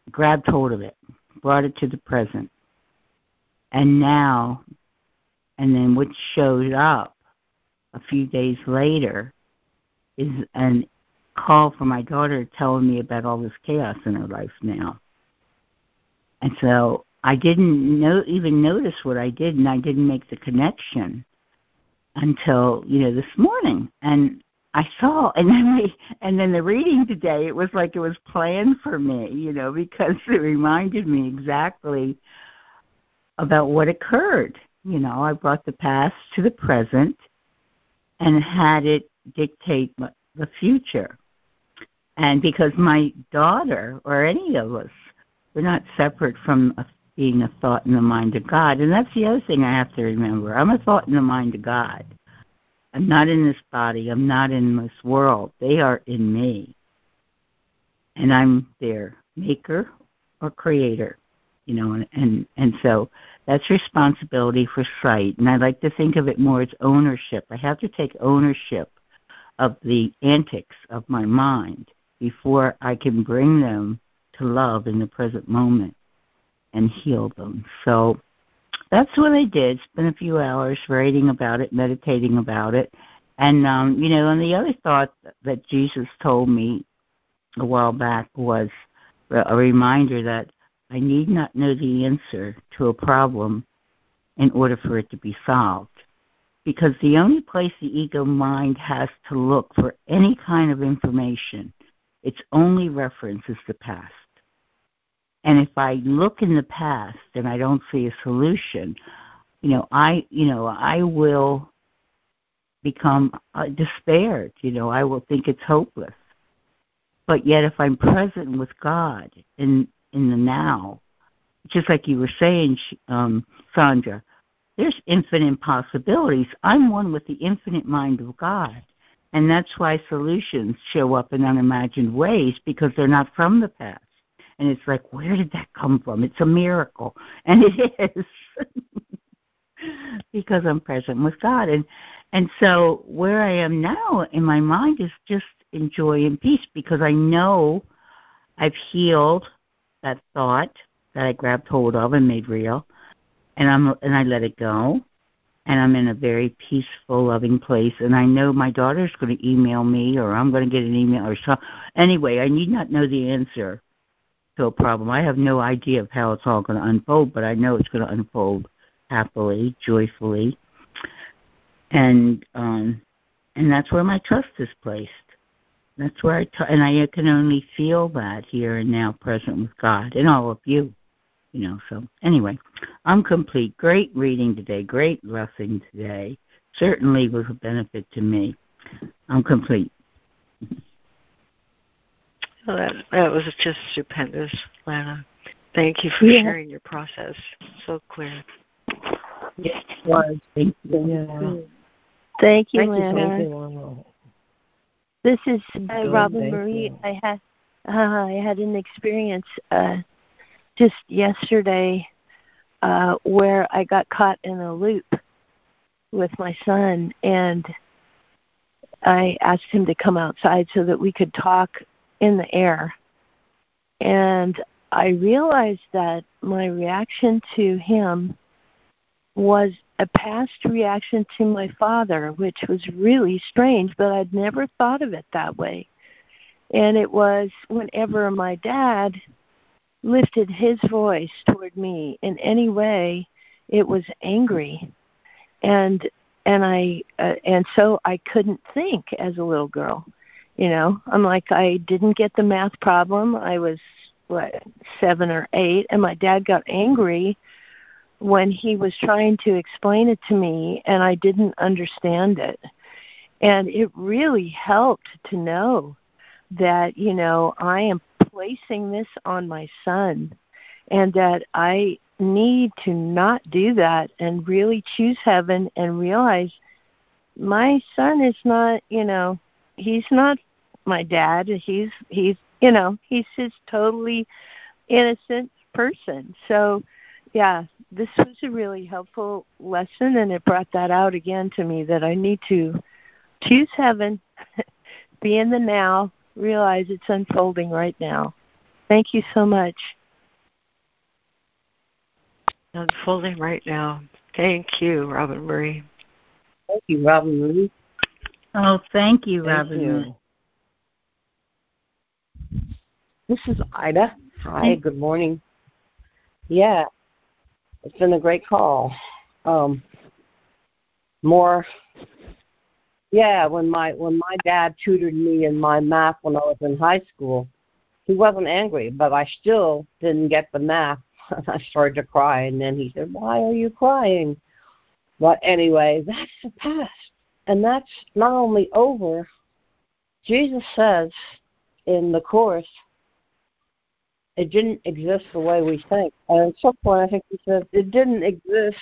grabbed hold of it, brought it to the present. And now, and then what showed up a few days later is a call from my daughter telling me about all this chaos in her life now. And so I didn't even notice what I did, and I didn't make the connection until, you know, this morning. And I saw, and then the reading today, it was like it was planned for me, you know, because it reminded me exactly about what occurred. you know, I brought the past to the present and had it dictate the future. And because my daughter, or any of us, we're not separate from being a thought in the mind of God. And that's the other thing I have to remember. I'm a thought in the mind of God. I'm not in this body. I'm not in this world. They are in me. And I'm their maker or creator, you know, and so that's responsibility for sight. And I like to think of it more as ownership. I have to take ownership of the antics of my mind before I can bring them to love in the present moment and heal them. So that's what I did. Spent a few hours writing about it, meditating about it. And, you know, and the other thought that Jesus told me a while back was a reminder that I need not know the answer to a problem in order for it to be solved. Because the only place the ego mind has to look for any kind of information, its only reference is the past. And if I look in the past and I don't see a solution, I will become despaired. You know, I will think it's hopeless. But yet, if I'm present with God in the now, just like you were saying, Sandra, there's infinite possibilities. I'm one with the infinite mind of God. And that's why solutions show up in unimagined ways, because they're not from the past. And it's like, where did that come from? It's a miracle. And it is. Because I'm present with God. And so where I am now in my mind is just in joy and peace, because I know I've healed that thought that I grabbed hold of and made real. And I let it go. And I'm in a very peaceful, loving place. And I know my daughter's going to email me, or I'm going to get an email or something. Anyway, I need not know the answer to a problem. I have no idea of how it's all going to unfold, but I know it's going to unfold happily, joyfully. And that's where my trust is placed. That's where and I can only feel that here and now, present with God and all of you. You know, so anyway, I'm complete. Great reading today. Great lesson today. Certainly was a benefit to me. I'm complete. Well, that was just stupendous, Lana. Thank you for sharing your process. So clear. Yes, it was. Thank you. Yeah. Thank you, Lana. Thank you, Lana. This is Robin Marie. I had an experience just yesterday where I got caught in a loop with my son, and I asked him to come outside so that we could talk in the air. And I realized that my reaction to him was a past reaction to my father, which was really strange, but I'd never thought of it that way. And it was whenever my dad lifted his voice toward me in any way, it was angry. And so I couldn't think as a little girl. You know, I'm like, I didn't get the math problem. I was 7 or 8, and my dad got angry when he was trying to explain it to me, and I didn't understand it. And it really helped to know that, you know, I am placing this on my son, and that I need to not do that and really choose heaven and realize my son is not, you know, he's not my dad. He's you know, he's just totally innocent person. So, yeah, this was a really helpful lesson, and it brought that out again to me, that I need to choose heaven, be in the now, realize it's unfolding right now. Thank you so much. Unfolding right now. Thank you, Robin Marie. Thank you, Robin Marie. Oh, thank you, Robin Marie. This is Ida. Hi, good morning. Yeah. It's been a great call. When my dad tutored me in my math when I was in high school, he wasn't angry, but I still didn't get the math. I started to cry, and then he said, "Why are you crying?" But anyway, that's the past. And that's not only over. Jesus says in the Course, it didn't exist the way we think. And at some point, I think he said, it didn't exist,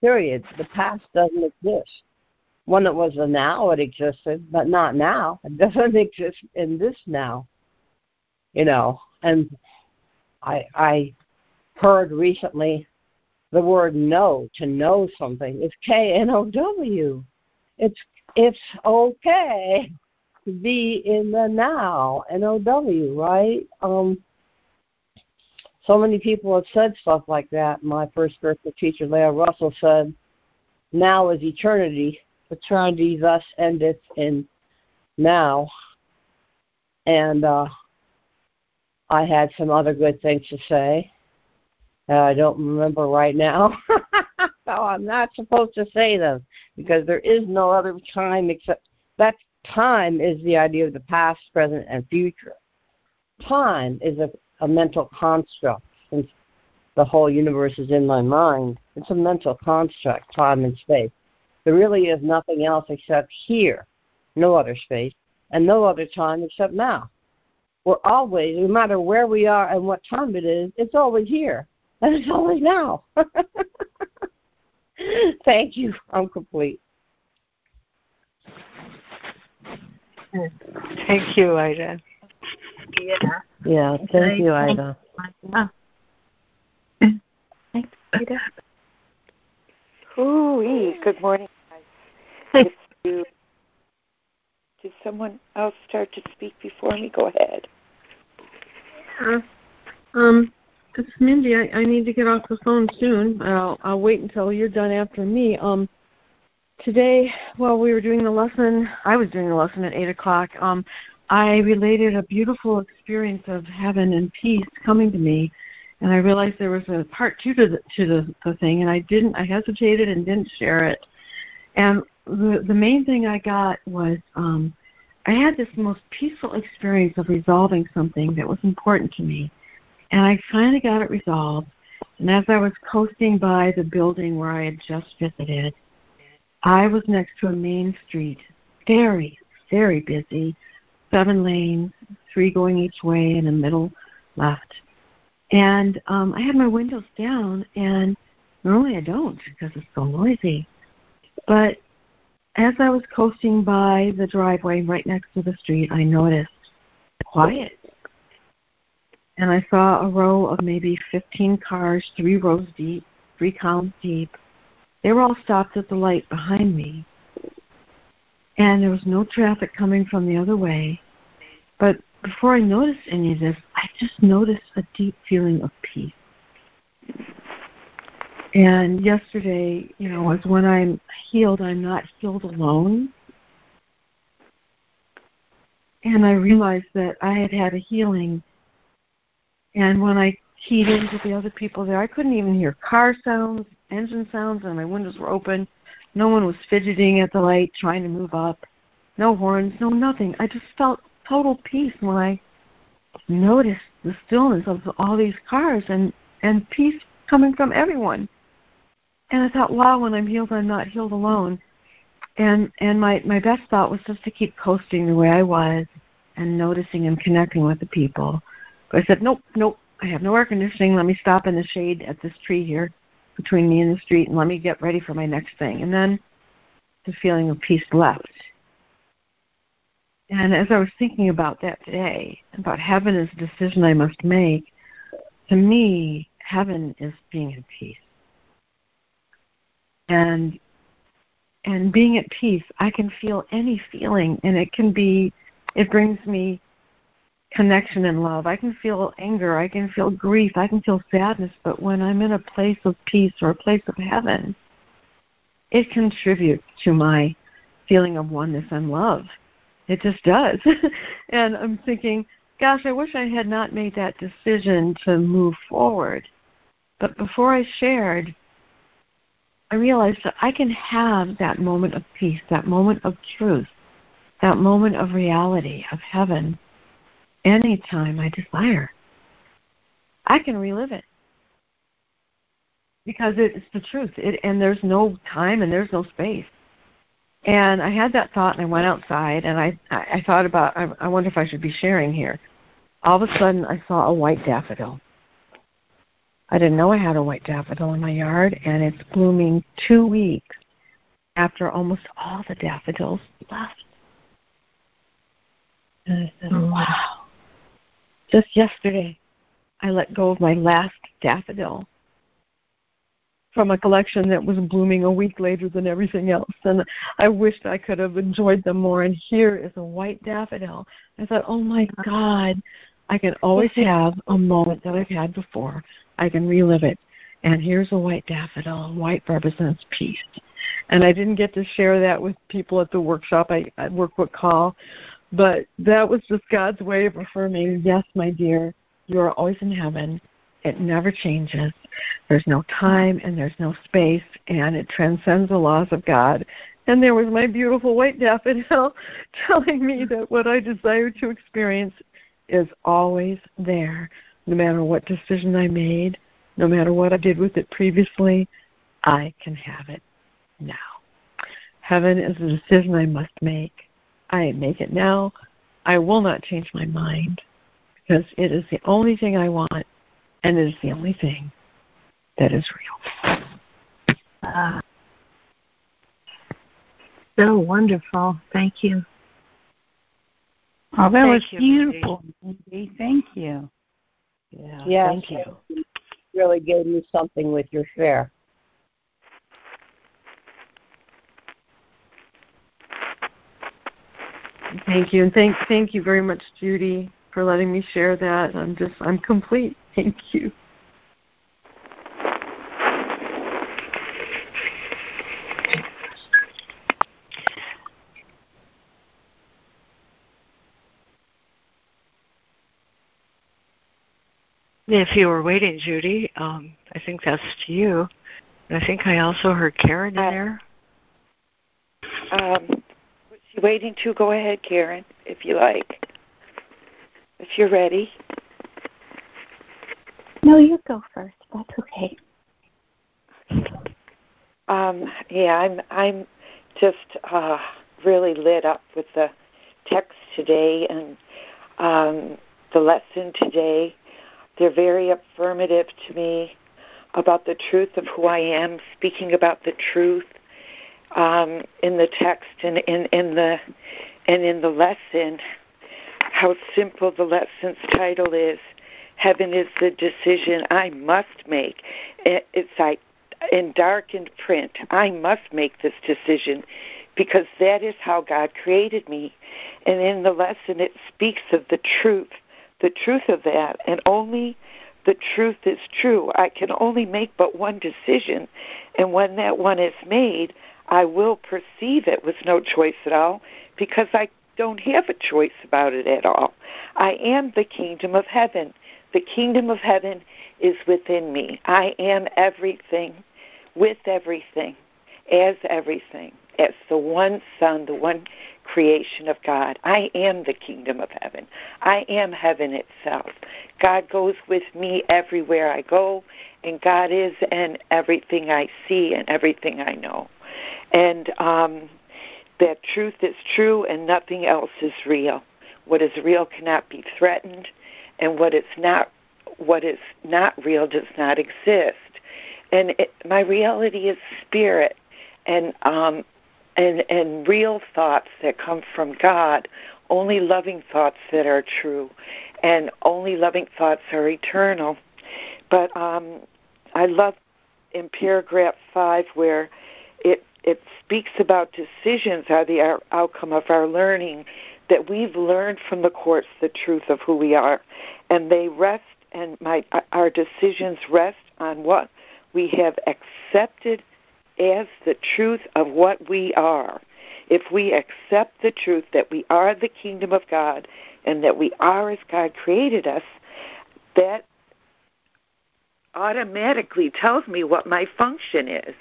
period. The past doesn't exist. When it was a now, it existed, but not now. It doesn't exist in this now, you know. And I heard recently the word know, to know something. It's K-N-O-W. It's okay to be in the now, N-O-W, right? So many people have said stuff like that. My first spiritual teacher, Leah Russell, said, now is eternity. Eternity thus endeth in now. And I had some other good things to say. I don't remember right now. So I'm not supposed to say them because there is no other time except that time is the idea of the past, present, and future. Time is a mental construct since the whole universe is in my mind. It's a mental construct, time and space. There really is nothing else except here, no other space, and no other time except now. We're always, no matter where we are and what time it is, it's always here, and it's always now. Thank you. I'm complete. Thank you, Ida. Yeah. Yeah, thank you, Ida. Thanks, Ida. Ooh, good morning, guys. Did someone else start to speak before me? Go ahead. It's Mindy. I need to get off the phone soon. I'll wait until you're done after me. Today, while we were doing the lesson, I was doing the lesson at 8 o'clock, I related a beautiful experience of heaven and peace coming to me. And I realized there was a part two to the thing, and I hesitated and didn't share it. And the main thing I got was I had this most peaceful experience of resolving something that was important to me. And I finally got it resolved. And as I was coasting by the building where I had just visited, I was next to a main street, very, very busy, 7 lanes, 3 going each way and a middle left. And I had my windows down, and normally I don't because it's so noisy. But as I was coasting by the driveway right next to the street, I noticed quiet. And I saw a row of maybe 15 cars, 3 rows deep, 3 columns deep. They were all stopped at the light behind me. And there was no traffic coming from the other way. But before I noticed any of this, I just noticed a deep feeling of peace. And yesterday, you know, was when I'm healed, I'm not healed alone. And I realized that I had had a healing. And when I keyed into the other people there, I couldn't even hear car sounds, engine sounds, and my windows were open. No one was fidgeting at the light, trying to move up. No horns, no nothing. I just felt total peace when I noticed the stillness of all these cars and peace coming from everyone. And I thought, wow, when I'm healed, I'm not healed alone. And my best thought was just to keep coasting the way I was and noticing and connecting with the people. But I said, nope, I have no air conditioning. Let me stop in the shade at this tree here between me and the street and let me get ready for my next thing. And then the feeling of peace left. And as I was thinking about that today, about heaven is a decision I must make, to me, heaven is being at peace. And being at peace, I can feel any feeling, and it brings me connection and love. I can feel anger, I can feel grief, I can feel sadness, but when I'm in a place of peace or a place of heaven, it contributes to my feeling of oneness and love. It just does. And I'm thinking, gosh, I wish I had not made that decision to move forward. But before I shared, I realized that I can have that moment of peace, that moment of truth, that moment of reality, of heaven, anytime I desire. I can relive it. because it's the truth, and there's no time and there's no space. And I had that thought, and I went outside, and I thought about, I wonder if I should be sharing here. All of a sudden, I saw a white daffodil. I didn't know I had a white daffodil in my yard, and it's blooming 2 weeks after almost all the daffodils left. And I said, wow. Just yesterday, I let go of my last daffodil from a collection that was blooming a week later than everything else. And I wished I could have enjoyed them more. And here is a white daffodil. I thought, oh, my God, I can always have a moment that I've had before. I can relive it. And here's a white daffodil. White represents peace. And I didn't get to share that with people at the workshop, I workbook call. But that was just God's way of affirming, yes, my dear, you are always in heaven. It never changes. There's no time and there's no space, and it transcends the laws of God. And there was my beautiful white daffodil telling me that what I desire to experience is always there. No matter what decision I made, no matter what I did with it previously, I can have it now. Heaven is a decision I must make. I make it now. I will not change my mind because it is the only thing I want. And it is the only thing that is real. So wonderful. Thank you. Oh, that was beautiful. Thank you. Yeah, thank you. You really gave me something with your share. Thank you. And thank you very much, Judy, for letting me share that. I'm complete. Thank you. If you were waiting, Judy, I think that's you. And I think I also heard Karen in there. Was she waiting to go ahead, Karen, if you like, if you're ready. No, you go first. That's okay. I'm just really lit up with the text today and the lesson today. They're very affirmative to me about the truth of who I am, speaking about the truth in the text and in the lesson. How simple the lesson's title is. Heaven is the decision I must make. It's like in dark in print. I must make this decision because that is how God created me. And in the lesson, it speaks of the truth of that, and only the truth is true. I can only make but one decision, and when that one is made, I will perceive it with no choice at all because I don't have a choice about it at all. I am the kingdom of heaven. The kingdom of heaven is within me. I am everything, with everything, as the one Son, the one creation of God. I am the kingdom of heaven. I am heaven itself. God goes with me everywhere I go, and God is in everything I see and everything I know. And that truth is true, and nothing else is real. What is real cannot be threatened. And what is not real does not exist. And my reality is spirit, and real thoughts that come from God. Only loving thoughts that are true, and only loving thoughts are eternal. But I love in paragraph 5 where it speaks about decisions are the outcome of our learning, that we've learned from the Course the truth of who we are. And they rest, and our decisions rest on what we have accepted as the truth of what we are. If we accept the truth that we are the kingdom of God and that we are as God created us, that automatically tells me what my function is,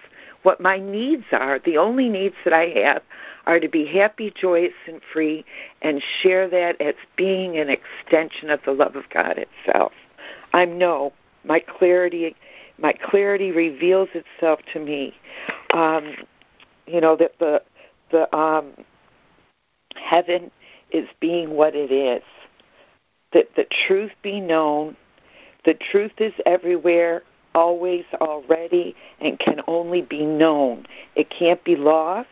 what my needs are. The only needs that I have are to be happy, joyous, and free, and share that as being an extension of the love of God itself. I'm no. My clarity my clarity reveals itself to me. That the heaven is being what it is. That the truth be known. The truth is everywhere, always, already, and can only be known. It can't be lost.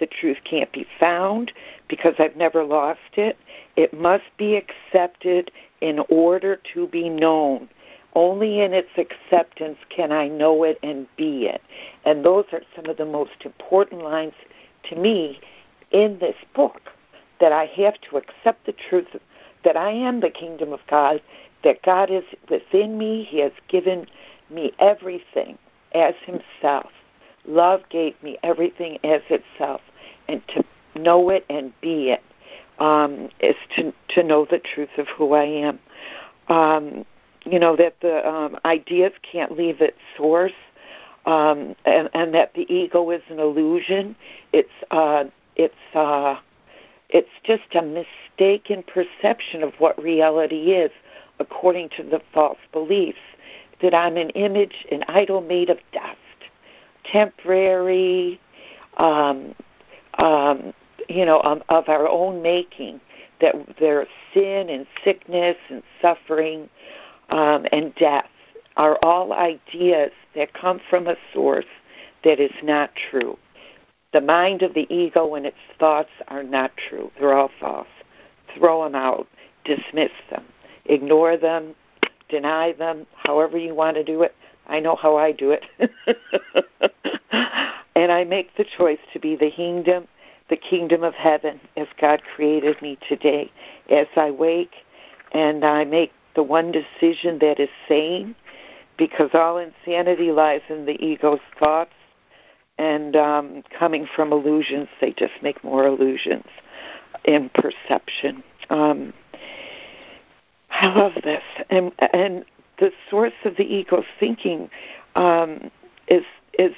The truth can't be found because I've never lost it. It must be accepted in order to be known. Only in its acceptance can I know it and be it. And those are some of the most important lines to me in this book, that I have to accept the truth that I am the kingdom of God, that God is within me. He has given me everything as himself. Love gave me everything as itself, and to know it and be it is to know the truth of who I am. That the ideas can't leave its source, and that the ego is an illusion. It's just a mistaken perception of what reality is, according to the false beliefs that I'm an image, an idol made of dust, temporary, of our own making, that there's sin and sickness and suffering and death are all ideas that come from a source that is not true. The mind of the ego and its thoughts are not true. They're all false. Throw them out. Dismiss them. Ignore them. Deny them. However you want to do it. I know how I do it. And I make the choice to be the kingdom of heaven, as God created me today. As I wake, and I make the one decision that is sane, because all insanity lies in the ego's thoughts, and coming from illusions, they just make more illusions in perception. I love this. And the source of the ego's thinking is the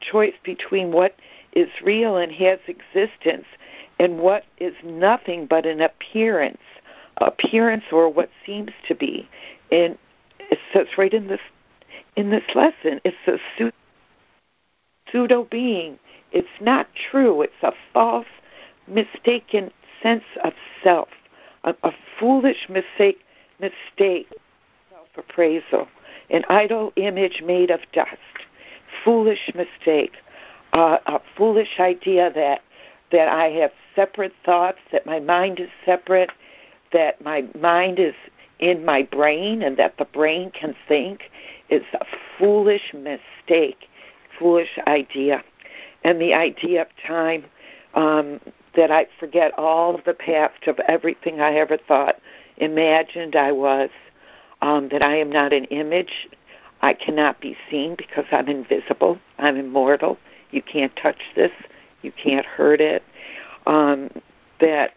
choice between what is real and has existence and what is nothing but an appearance or what seems to be. And it says right in this lesson, it's a pseudo being. It's not true. It's a false, mistaken sense of self, a foolish mistake. Appraisal, an idol image made of dust, foolish mistake, a foolish idea that I have separate thoughts, that my mind is separate, that my mind is in my brain, and that the brain can think, is a foolish mistake, foolish idea. And the idea of time, that I forget all of the past of everything I ever thought, imagined I was. That I am not an image. I cannot be seen because I'm invisible. I'm immortal. You can't touch this. You can't hurt it. The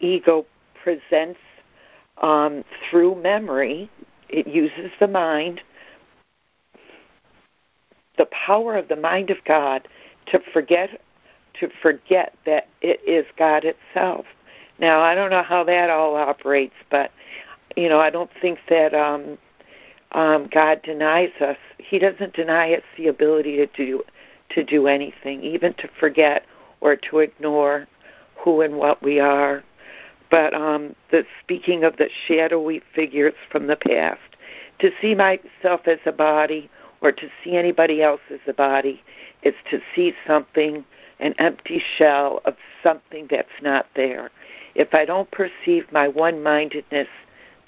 ego presents through memory. It uses the mind, the power of the mind of God, to forget that it is God itself. Now, I don't know how that all operates, but, I don't think that God denies us. He doesn't deny us the ability to do anything, even to forget or to ignore who and what we are. But the speaking of the shadowy figures from the past, to see myself as a body or to see anybody else as a body is to see something, an empty shell of something that's not there. If I don't perceive my one-mindedness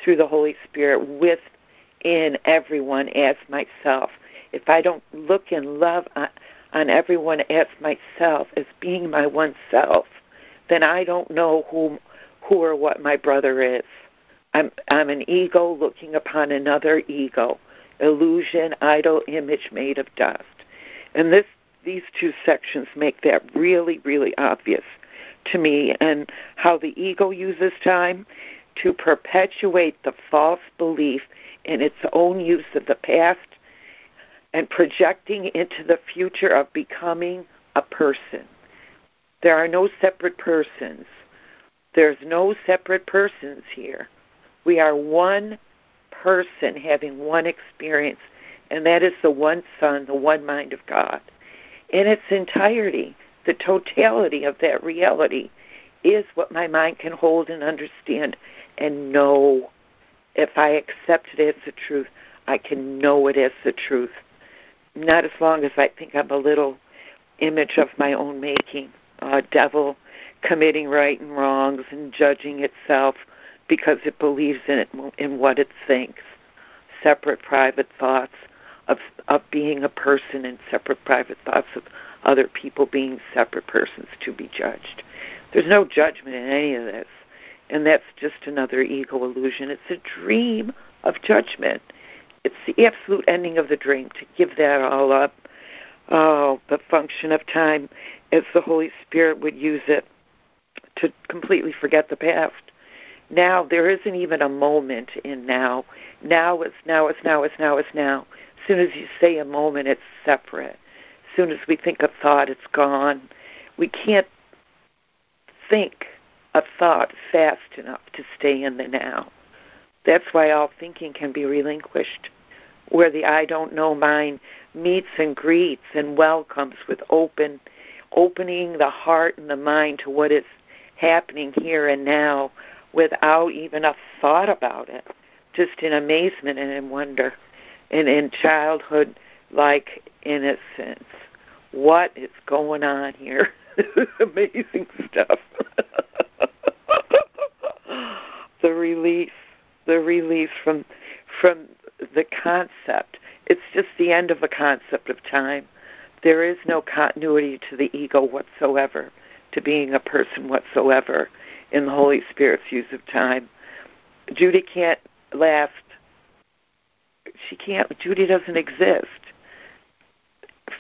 through the Holy Spirit within everyone as myself, if I don't look and love on everyone as myself, as being my one self, then I don't know who or what my brother is. I'm an ego looking upon another ego, illusion, idol, image made of dust. And these two sections make that really, really obvious to me, and how the ego uses time to perpetuate the false belief in its own use of the past and projecting into the future of becoming a person. There are no separate persons. There's no separate persons here. We are one person having one experience, and that is the one Son, the one mind of God. In its entirety, the totality of that reality is what my mind can hold and understand and know. If I accept it as the truth, I can know it as the truth. Not as long as I think I'm a little image of my own making, a devil committing right and wrongs and judging itself because it believes in it, in what it thinks. Separate private thoughts of being a person and separate private thoughts of other people being separate persons to be judged. There's no judgment in any of this, and that's just another ego illusion. It's a dream of judgment. It's the absolute ending of the dream, to give that all up. Oh, the function of time as the Holy Spirit would use it to completely forget the past. Now, there isn't even a moment in now. Now is now is now is now is now. As soon as you say a moment, it's separate. As soon as we think a thought, it's gone. We can't think a thought fast enough to stay in the now. That's why all thinking can be relinquished, where the I don't know mind meets and greets and welcomes with opening the heart and the mind to what is happening here and now, without even a thought about it, just in amazement and in wonder, and in childhood-like innocence. What is going on here? Amazing stuff. The relief from the concept. It's just the end of a concept of time. There is no continuity to the ego whatsoever, to being a person whatsoever, in the Holy Spirit's use of time. Judy can't last. Judy doesn't exist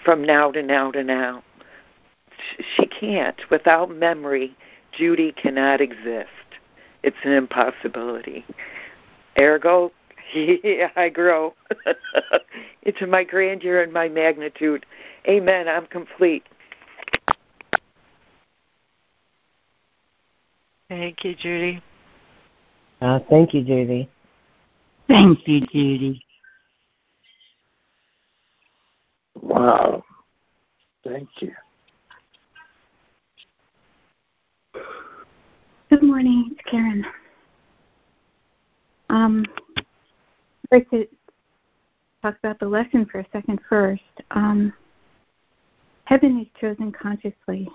from now to now to now. She can't. Without memory, Judy cannot exist. It's an impossibility. Ergo, I grow into my grandeur and my magnitude. Amen. I'm complete. Thank you, Judy. Thank you, Judy. Wow. Thank you. Good morning. It's Karen. I'd like to talk about the lesson for a second first. Heaven is chosen consciously.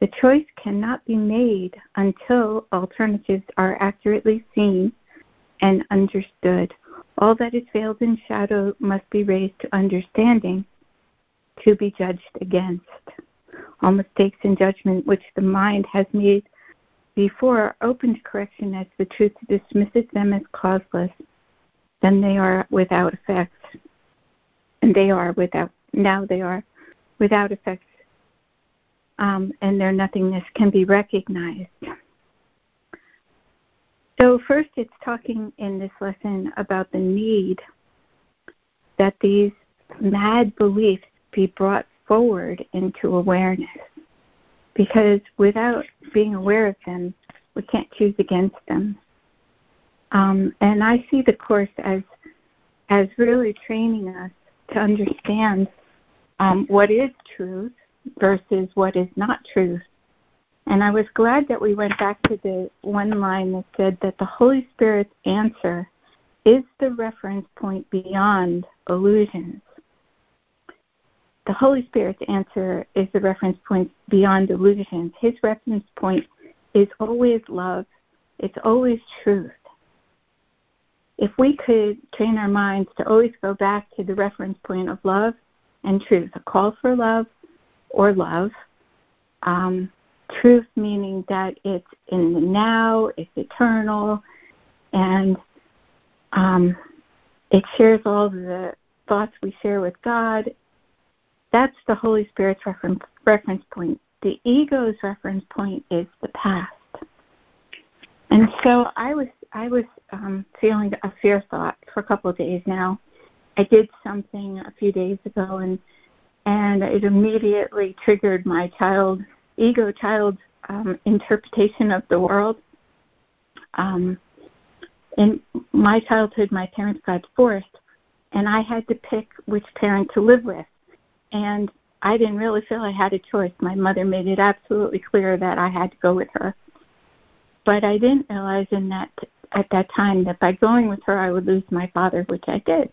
The choice cannot be made until alternatives are accurately seen and understood. All that is veiled in shadow must be raised to understanding to be judged against. All mistakes in judgment which the mind has made before are open to correction as the truth dismisses them as causeless. Then they are without effects. Now they are without effects. And their nothingness can be recognized. So first, it's talking in this lesson about the need that these mad beliefs be brought forward into awareness, because without being aware of them, we can't choose against them. And I see the Course as really training us to understand what is truth versus what is not truth. And I was glad that we went back to the one line that said that the Holy Spirit's answer is the reference point beyond illusions. The Holy Spirit's answer is the reference point beyond illusions. His reference point is always love. It's always truth. If we could train our minds to always go back to the reference point of love and truth, a call for love, or love, truth meaning that it's in the now, it's eternal, and it shares all the thoughts we share with God. That's the Holy Spirit's reference point. The ego's reference point is the past. And so I was feeling a fear thought for a couple of days now. I did something a few days ago, and it immediately triggered my child's interpretation of the world. in my childhood, my parents got divorced, and I had to pick which parent to live with. And I didn't really feel I had a choice. My mother made it absolutely clear that I had to go with her. But I didn't realize at that time that by going with her, I would lose my father, which I did.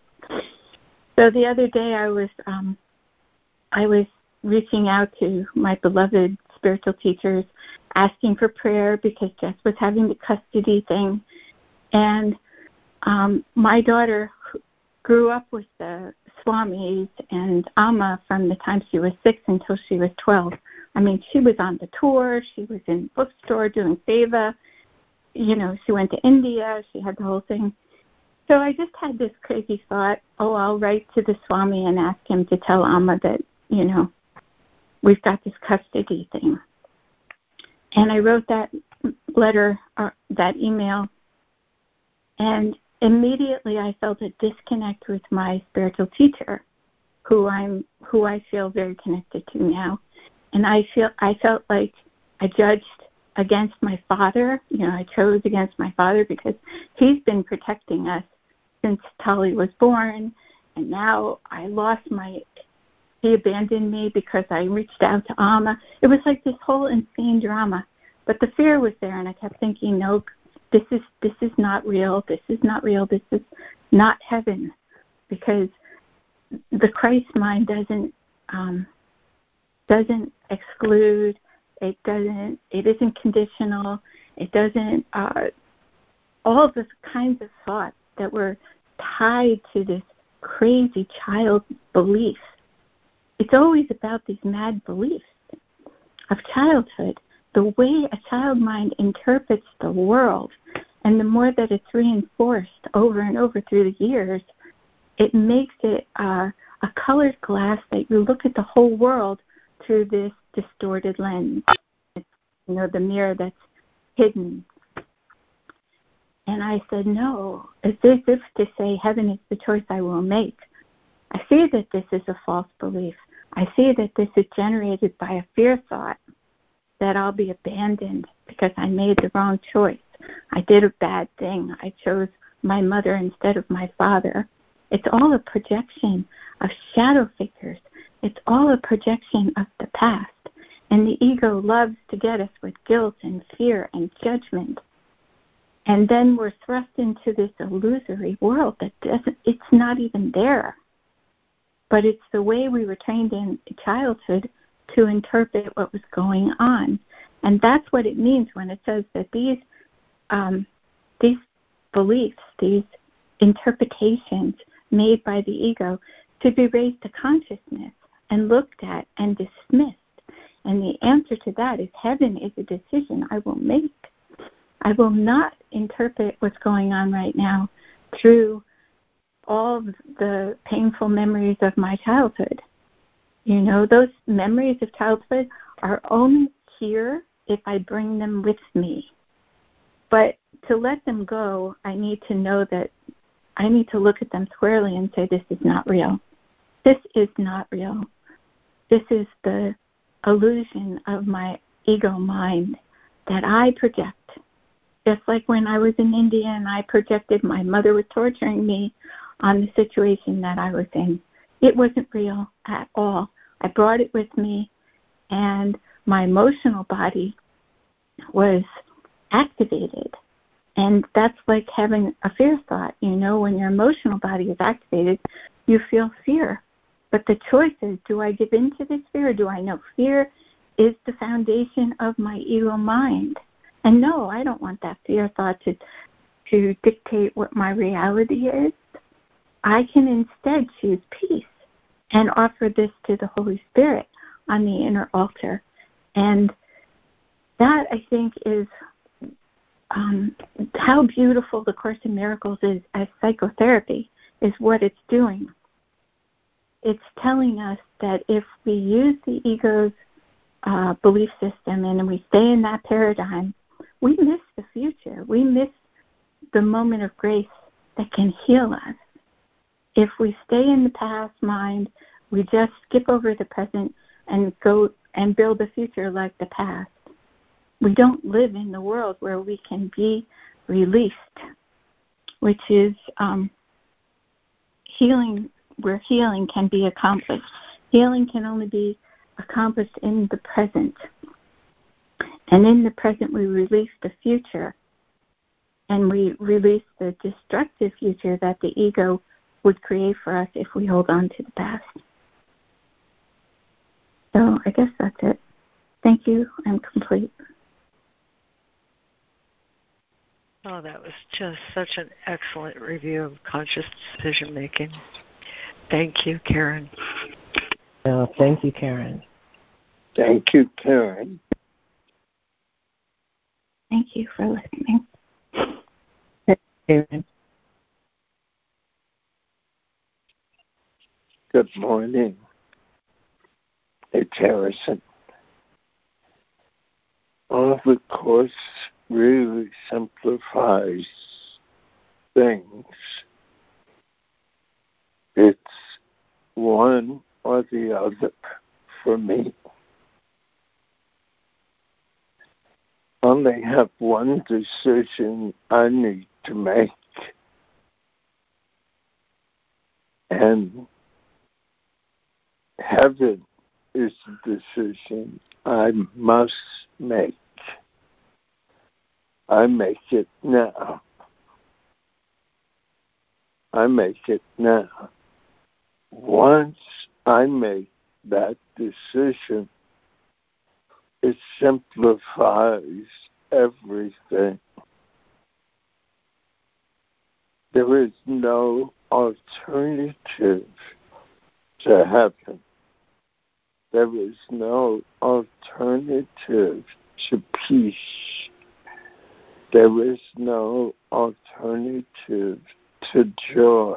So the other day, I was reaching out to my beloved spiritual teachers, asking for prayer because Jess was having the custody thing. And my daughter grew up with the Swamis and Amma from the time she was 6 until she was 12. I mean, she was on the tour. She was in bookstore doing seva. You know, she went to India. She had the whole thing. So I just had this crazy thought, oh, I'll write to the Swami and ask him to tell Amma that, you know, we've got this custody thing. And I wrote that letter, that email, and immediately I felt a disconnect with my spiritual teacher, who I feel very connected to now. And I felt like I judged against my father. You know, I chose against my father because he's been protecting us since Tully was born, and now I lost he abandoned me because I reached out to Amma. It was like this whole insane drama, but the fear was there, and I kept thinking, no, this is not real. This is not real. This is not heaven, because the Christ mind doesn't exclude. It isn't conditional. It doesn't. All the kinds of thoughts that were tied to this crazy child belief. It's always about these mad beliefs of childhood, the way a child mind interprets the world. And the more that it's reinforced over and over through the years, it makes it a colored glass that you look at the whole world through this distorted lens. It's, you know, the mirror that's hidden. And I said, no, it's as if to say heaven is the choice I will make. I see that this is a false belief. I see that this is generated by a fear thought that I'll be abandoned because I made the wrong choice. I did a bad thing. I chose my mother instead of my father. It's all a projection of shadow figures. It's all a projection of the past. And the ego loves to get us with guilt and fear and judgment. And then we're thrust into this illusory world that it's not even there. But it's the way we were trained in childhood to interpret what was going on. And that's what it means when it says that these beliefs, these interpretations made by the ego should be raised to consciousness and looked at and dismissed. And the answer to that is heaven is a decision I will make. I will not interpret what's going on right now through all the painful memories of my childhood. You know, those memories of childhood are only here if I bring them with me. But to let them go, I need to know that I need to look at them squarely and say, this is not real. This is not real. This is the illusion of my ego mind that I project. Just like when I was in India and I projected my mother was torturing me on the situation that I was in. It wasn't real at all. I brought it with me, and my emotional body was activated. And that's like having a fear thought. You know, when your emotional body is activated, you feel fear. But the choice is, do I give in to this fear, or do I know fear is the foundation of my ego mind? And no, I don't want that fear thought to dictate what my reality is. I can instead choose peace and offer this to the Holy Spirit on the inner altar. And that, I think, is how beautiful the Course in Miracles is as psychotherapy, is what it's doing. It's telling us that if we use the ego's belief system and we stay in that paradigm, we miss the future. We miss the moment of grace that can heal us. If we stay in the past mind, we just skip over the present and go and build a future like the past. We don't live in the world where we can be released which is healing, where healing can be accomplished. Healing can only be accomplished in the present. And in the present, we release the future, and we release the destructive future that the ego would create for us if we hold on to the past. So I guess that's it. Thank you. I'm complete. Oh, that was just such an excellent review of conscious decision-making. Thank you, Karen. Oh, thank you, Karen. Thank you, Karen. Thank you for listening. Karen. Good morning. It's Harrison. Oh, the Course really simplifies things. It's one or the other for me. Only have one decision I need to make, and heaven is the decision I must make. I make it now. I make it now. Once I make that decision, it simplifies everything. There is no alternative to heaven. There is no alternative to peace. There is no alternative to joy.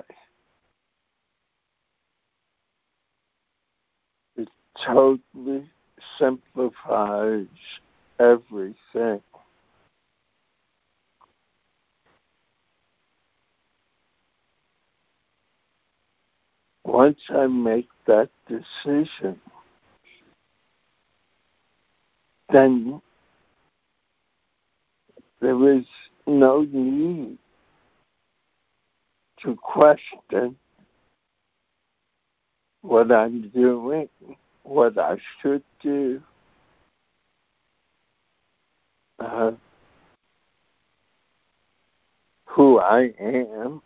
It totally simplifies everything. Once I make that decision, then there is no need to question what I'm doing, what I should do. Who I am,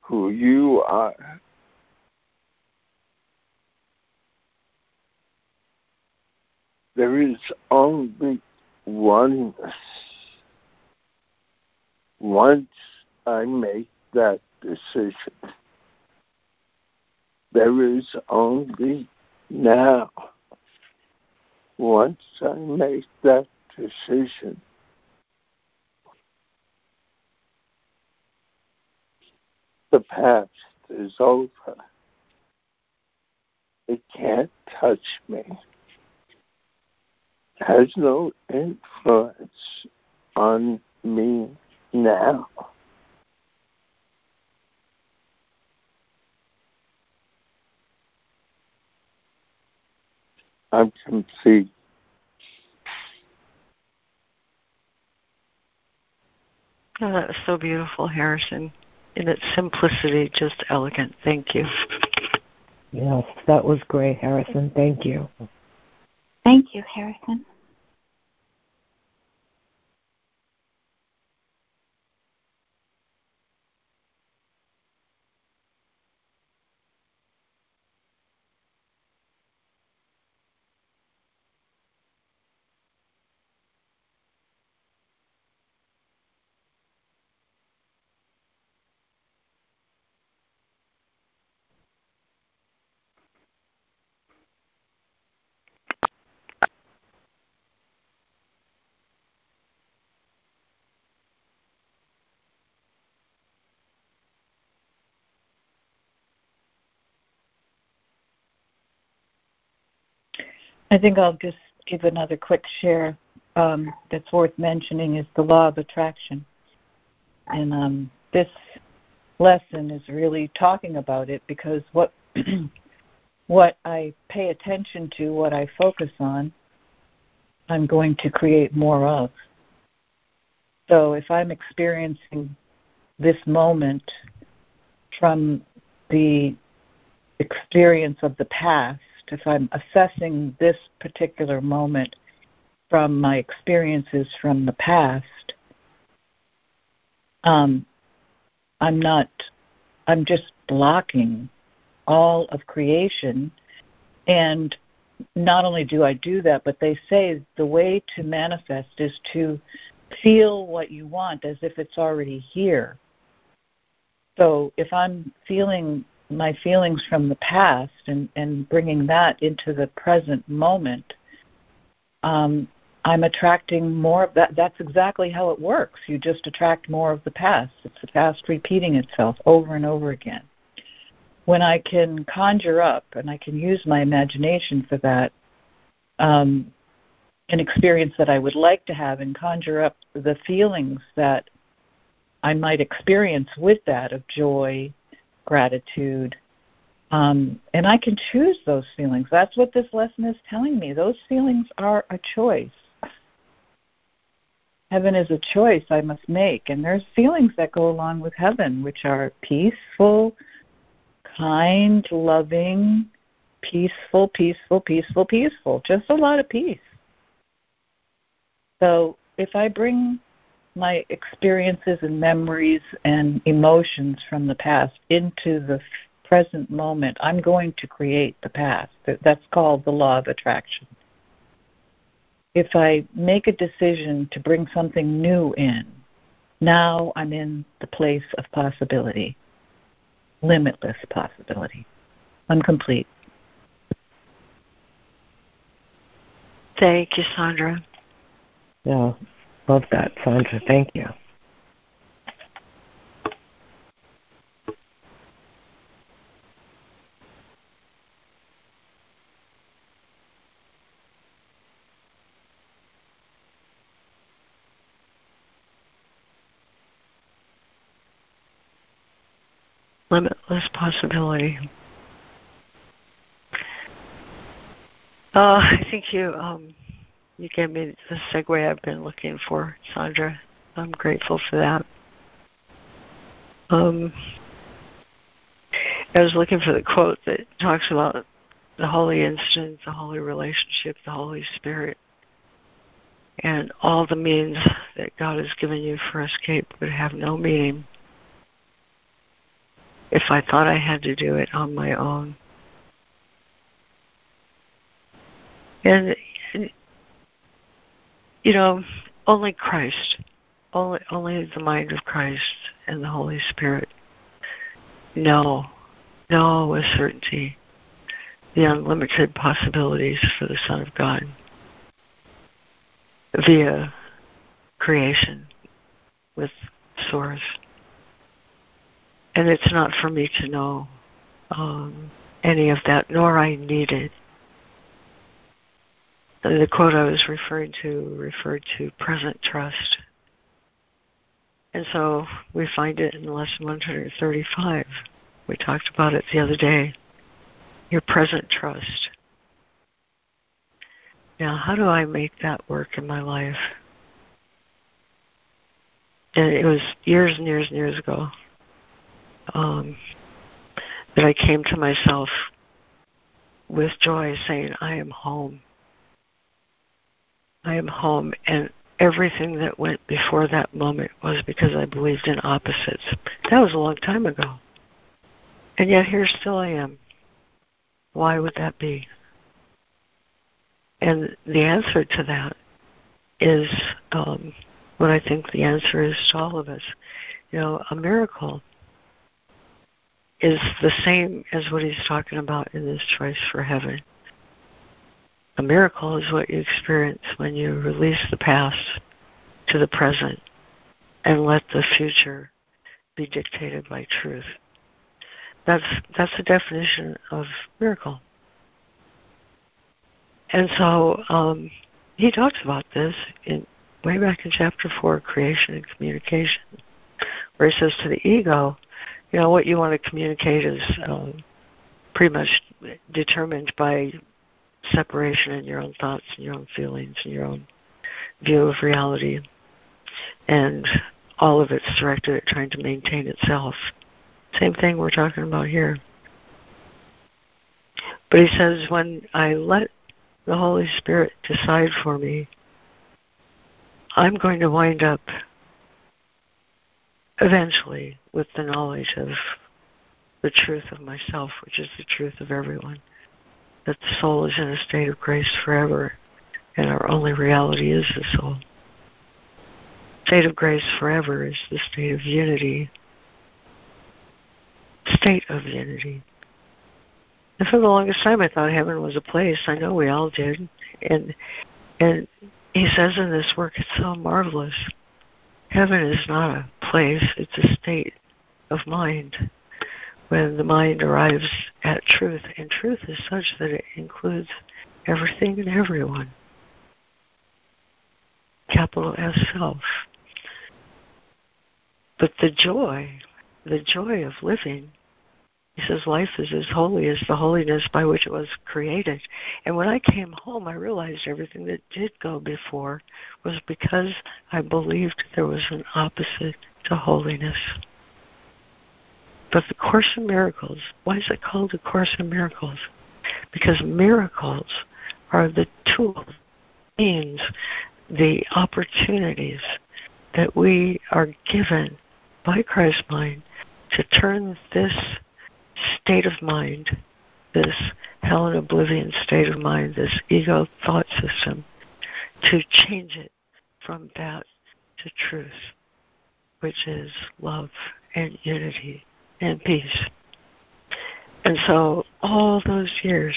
who you are. There is only oneness. Once I make that decision, there is only now. Once I make that decision, the past is over. It can't touch me. It has no influence on me now. I'm complete. Oh, that was so beautiful, Harrison. In its simplicity, just elegant. Thank you. Yes, that was great, Harrison. Thank you. Thank you, Harrison. I think I'll just give another quick share that's worth mentioning is the law of attraction. And this lesson is really talking about it, because what what I pay attention to, what I focus on, I'm going to create more of. So if I'm experiencing this moment from the experience of the past, if I'm assessing this particular moment from my experiences from the past, I'm just blocking all of creation. And not only do I do that, but they say the way to manifest is to feel what you want as if it's already here. So if I'm feeling my feelings from the past and bringing that into the present moment, I'm attracting more of that. That's exactly how it works. You just attract more of the past. It's the past repeating itself over and over again. When I can conjure up, and I can use my imagination for that, an experience that I would like to have, and conjure up the feelings that I might experience with that, of joy, gratitude, and I can choose those feelings. That's what this lesson is telling me. Those feelings are a choice. Heaven is a choice I must make, and there's feelings that go along with heaven, which are peaceful, kind, loving, peaceful. Just a lot of peace. So if I bring my experiences and memories and emotions from the past into the present moment, I'm going to create the past. That's called the law of attraction. If I make a decision to bring something new in, now I'm in the place of possibility. Limitless possibility. I'm complete. Thank you, Sandra. Yeah, love that, Sandra. Thank you. Limitless possibility. I think you gave me the segue I've been looking for, Sandra. I'm grateful for that. I was looking for the quote that talks about the holy instant, the holy relationship, the Holy Spirit, and all the means that God has given you for escape would have no meaning if I thought I had to do it on my own. And, you know, only Christ, only the mind of Christ and the Holy Spirit know with certainty the unlimited possibilities for the Son of God via creation with Source. And it's not for me to know any of that, nor I need it. The quote I was referring to referred to present trust. And so we find it in Lesson 135. We talked about it the other day. Your present trust. Now, how do I make that work in my life? And it was years and years and years ago that I came to myself with joy saying, I am home. I am home, and everything that went before that moment was because I believed in opposites. That was a long time ago. And yet here still I am. Why would that be? And the answer to that is what I think the answer is to all of us. You know, a miracle is the same as what he's talking about in this choice for heaven. A miracle is what you experience when you release the past to the present and let the future be dictated by truth. That's the definition of miracle. And so he talks about this way back in Chapter 4, Creation and Communication, where he says to the ego, you know, what you want to communicate is pretty much determined by separation in your own thoughts and your own feelings and your own view of reality and all of it's directed at trying to maintain itself. Same thing we're talking about here. But he says, when I let the Holy Spirit decide for me, I'm going to wind up eventually with the knowledge of the truth of myself, which is the truth of everyone, that the soul is in a state of grace forever, and our only reality is the soul. State of grace forever is the state of unity. State of unity. And for the longest time I thought heaven was a place. I know we all did. And he says in this work, it's so marvelous. Heaven is not a place, it's a state of mind. When the mind arrives at truth, and truth is such that it includes everything and everyone. Capital S self. But the joy of living, he says, life is as holy as the holiness by which it was created. And when I came home, I realized everything that did go before was because I believed there was an opposite to holiness. But the Course in Miracles, why is it called the Course in Miracles? Because miracles are the tools, means, the opportunities that we are given by Christ's mind to turn this state of mind, this hell and oblivion state of mind, this ego thought system, to change it from that to truth, which is love and unity and peace. And so all those years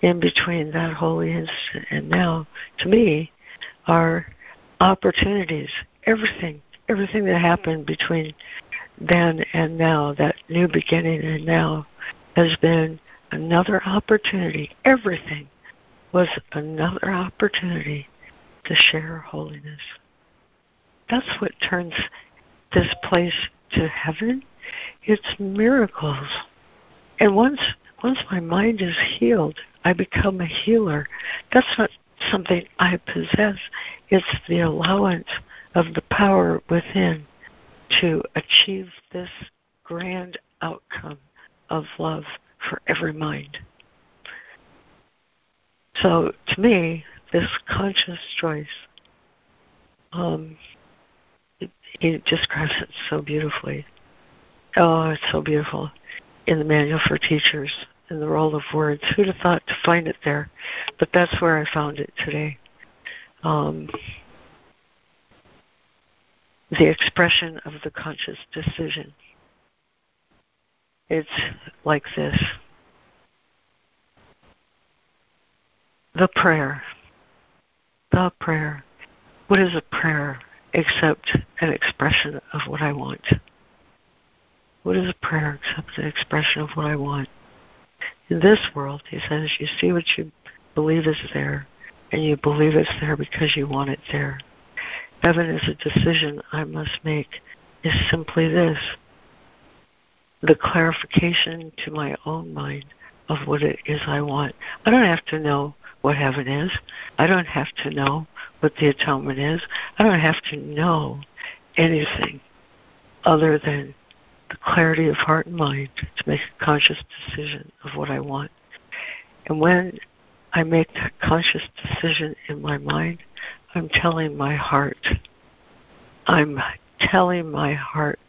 in between that holy instant and now, to me, are opportunities. Everything that happened between then and now, that new beginning and now, has been another opportunity. Everything was another opportunity to share holiness. That's what turns this place to heaven. It's miracles. And once my mind is healed, I become a healer. That's not something I possess. It's the allowance of the power within to achieve this grand outcome of love for every mind. So to me, this conscious choice, it describes it so beautifully. Oh, it's so beautiful. In the Manual for Teachers, in the Role of Words. Who'd have thought to find it there? But that's where I found it today. The expression of the conscious decision. It's like this. The prayer. What is a prayer except an expression of what I want? What is a prayer except an expression of what I want? In this world, he says, you see what you believe is there, and you believe it's there because you want it there. Heaven is a decision I must make, is simply this, the clarification to my own mind of what it is I want. I don't have to know what heaven is. I don't have to know what the atonement is. I don't have to know anything other than the clarity of heart and mind to make a conscious decision of what I want. And when I make that conscious decision in my mind, I'm telling my heart. I'm telling my heart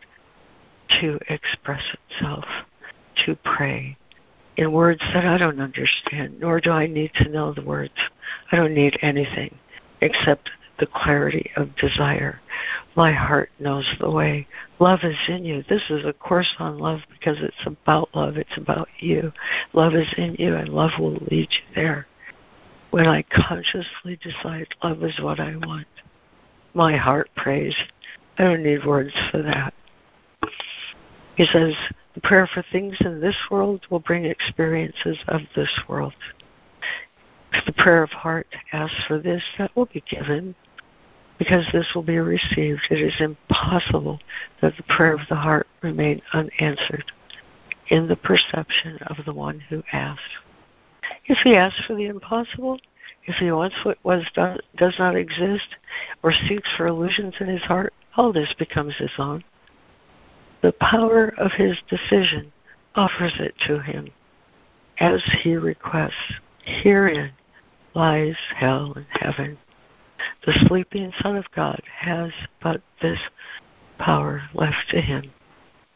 to express itself, to pray in words that I don't understand, nor do I need to know the words. I don't need anything except the clarity of desire. My heart knows the way. Love is in you. This is a course on love because it's about love. It's about you. Love is in you, and love will lead you there. When I consciously decide love is what I want, my heart prays. I don't need words for that. He says, the prayer for things in this world will bring experiences of this world. If the prayer of heart asks for this, that will be given, because this will be received. It is impossible that the prayer of the heart remain unanswered in the perception of the one who asks. If he asks for the impossible, If he wants what does not exist or seeks for illusions in his heart, all this becomes his own. The power of his decision offers it to him as he requests. Herein lies hell and heaven. The sleeping Son of God has but this power left to him.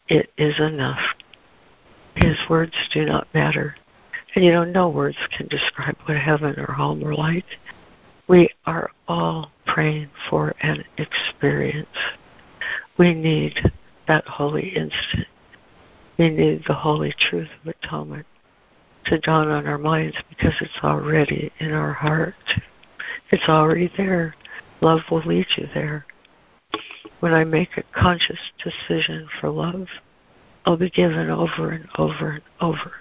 It is enough. His words do not matter. And no words can describe what heaven or home are like. We are all praying for an experience. We need that holy instant. We need the holy truth of atonement to dawn on our minds because it's already in our heart. It's already there. Love will lead you there. When I make a conscious decision for love, I'll be given over and over and over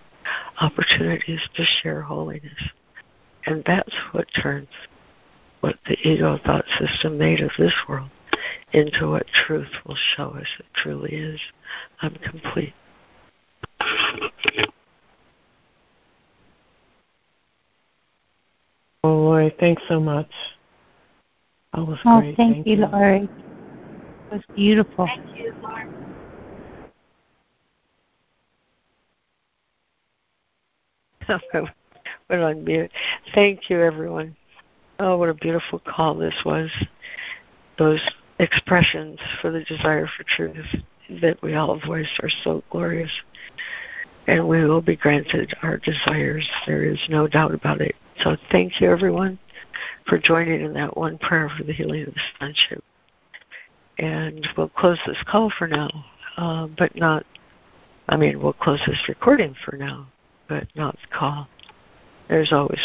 opportunities to share holiness. And that's what turns what the ego thought system made of this world into what truth will show us it truly is. I'm complete. Oh, Laurie, thanks so much. That was great. Thank you, Laurie. It was beautiful. Thank you, Laurie. Went on mute. Thank you, everyone. Oh, what a beautiful call this was. Those expressions for the desire for truth that we all voiced are so glorious. And we will be granted our desires. There is no doubt about it. So thank you, everyone, for joining in that one prayer for the healing of the sonship. And we'll close this call for now, we'll close this recording for now, but not the call. There's always more.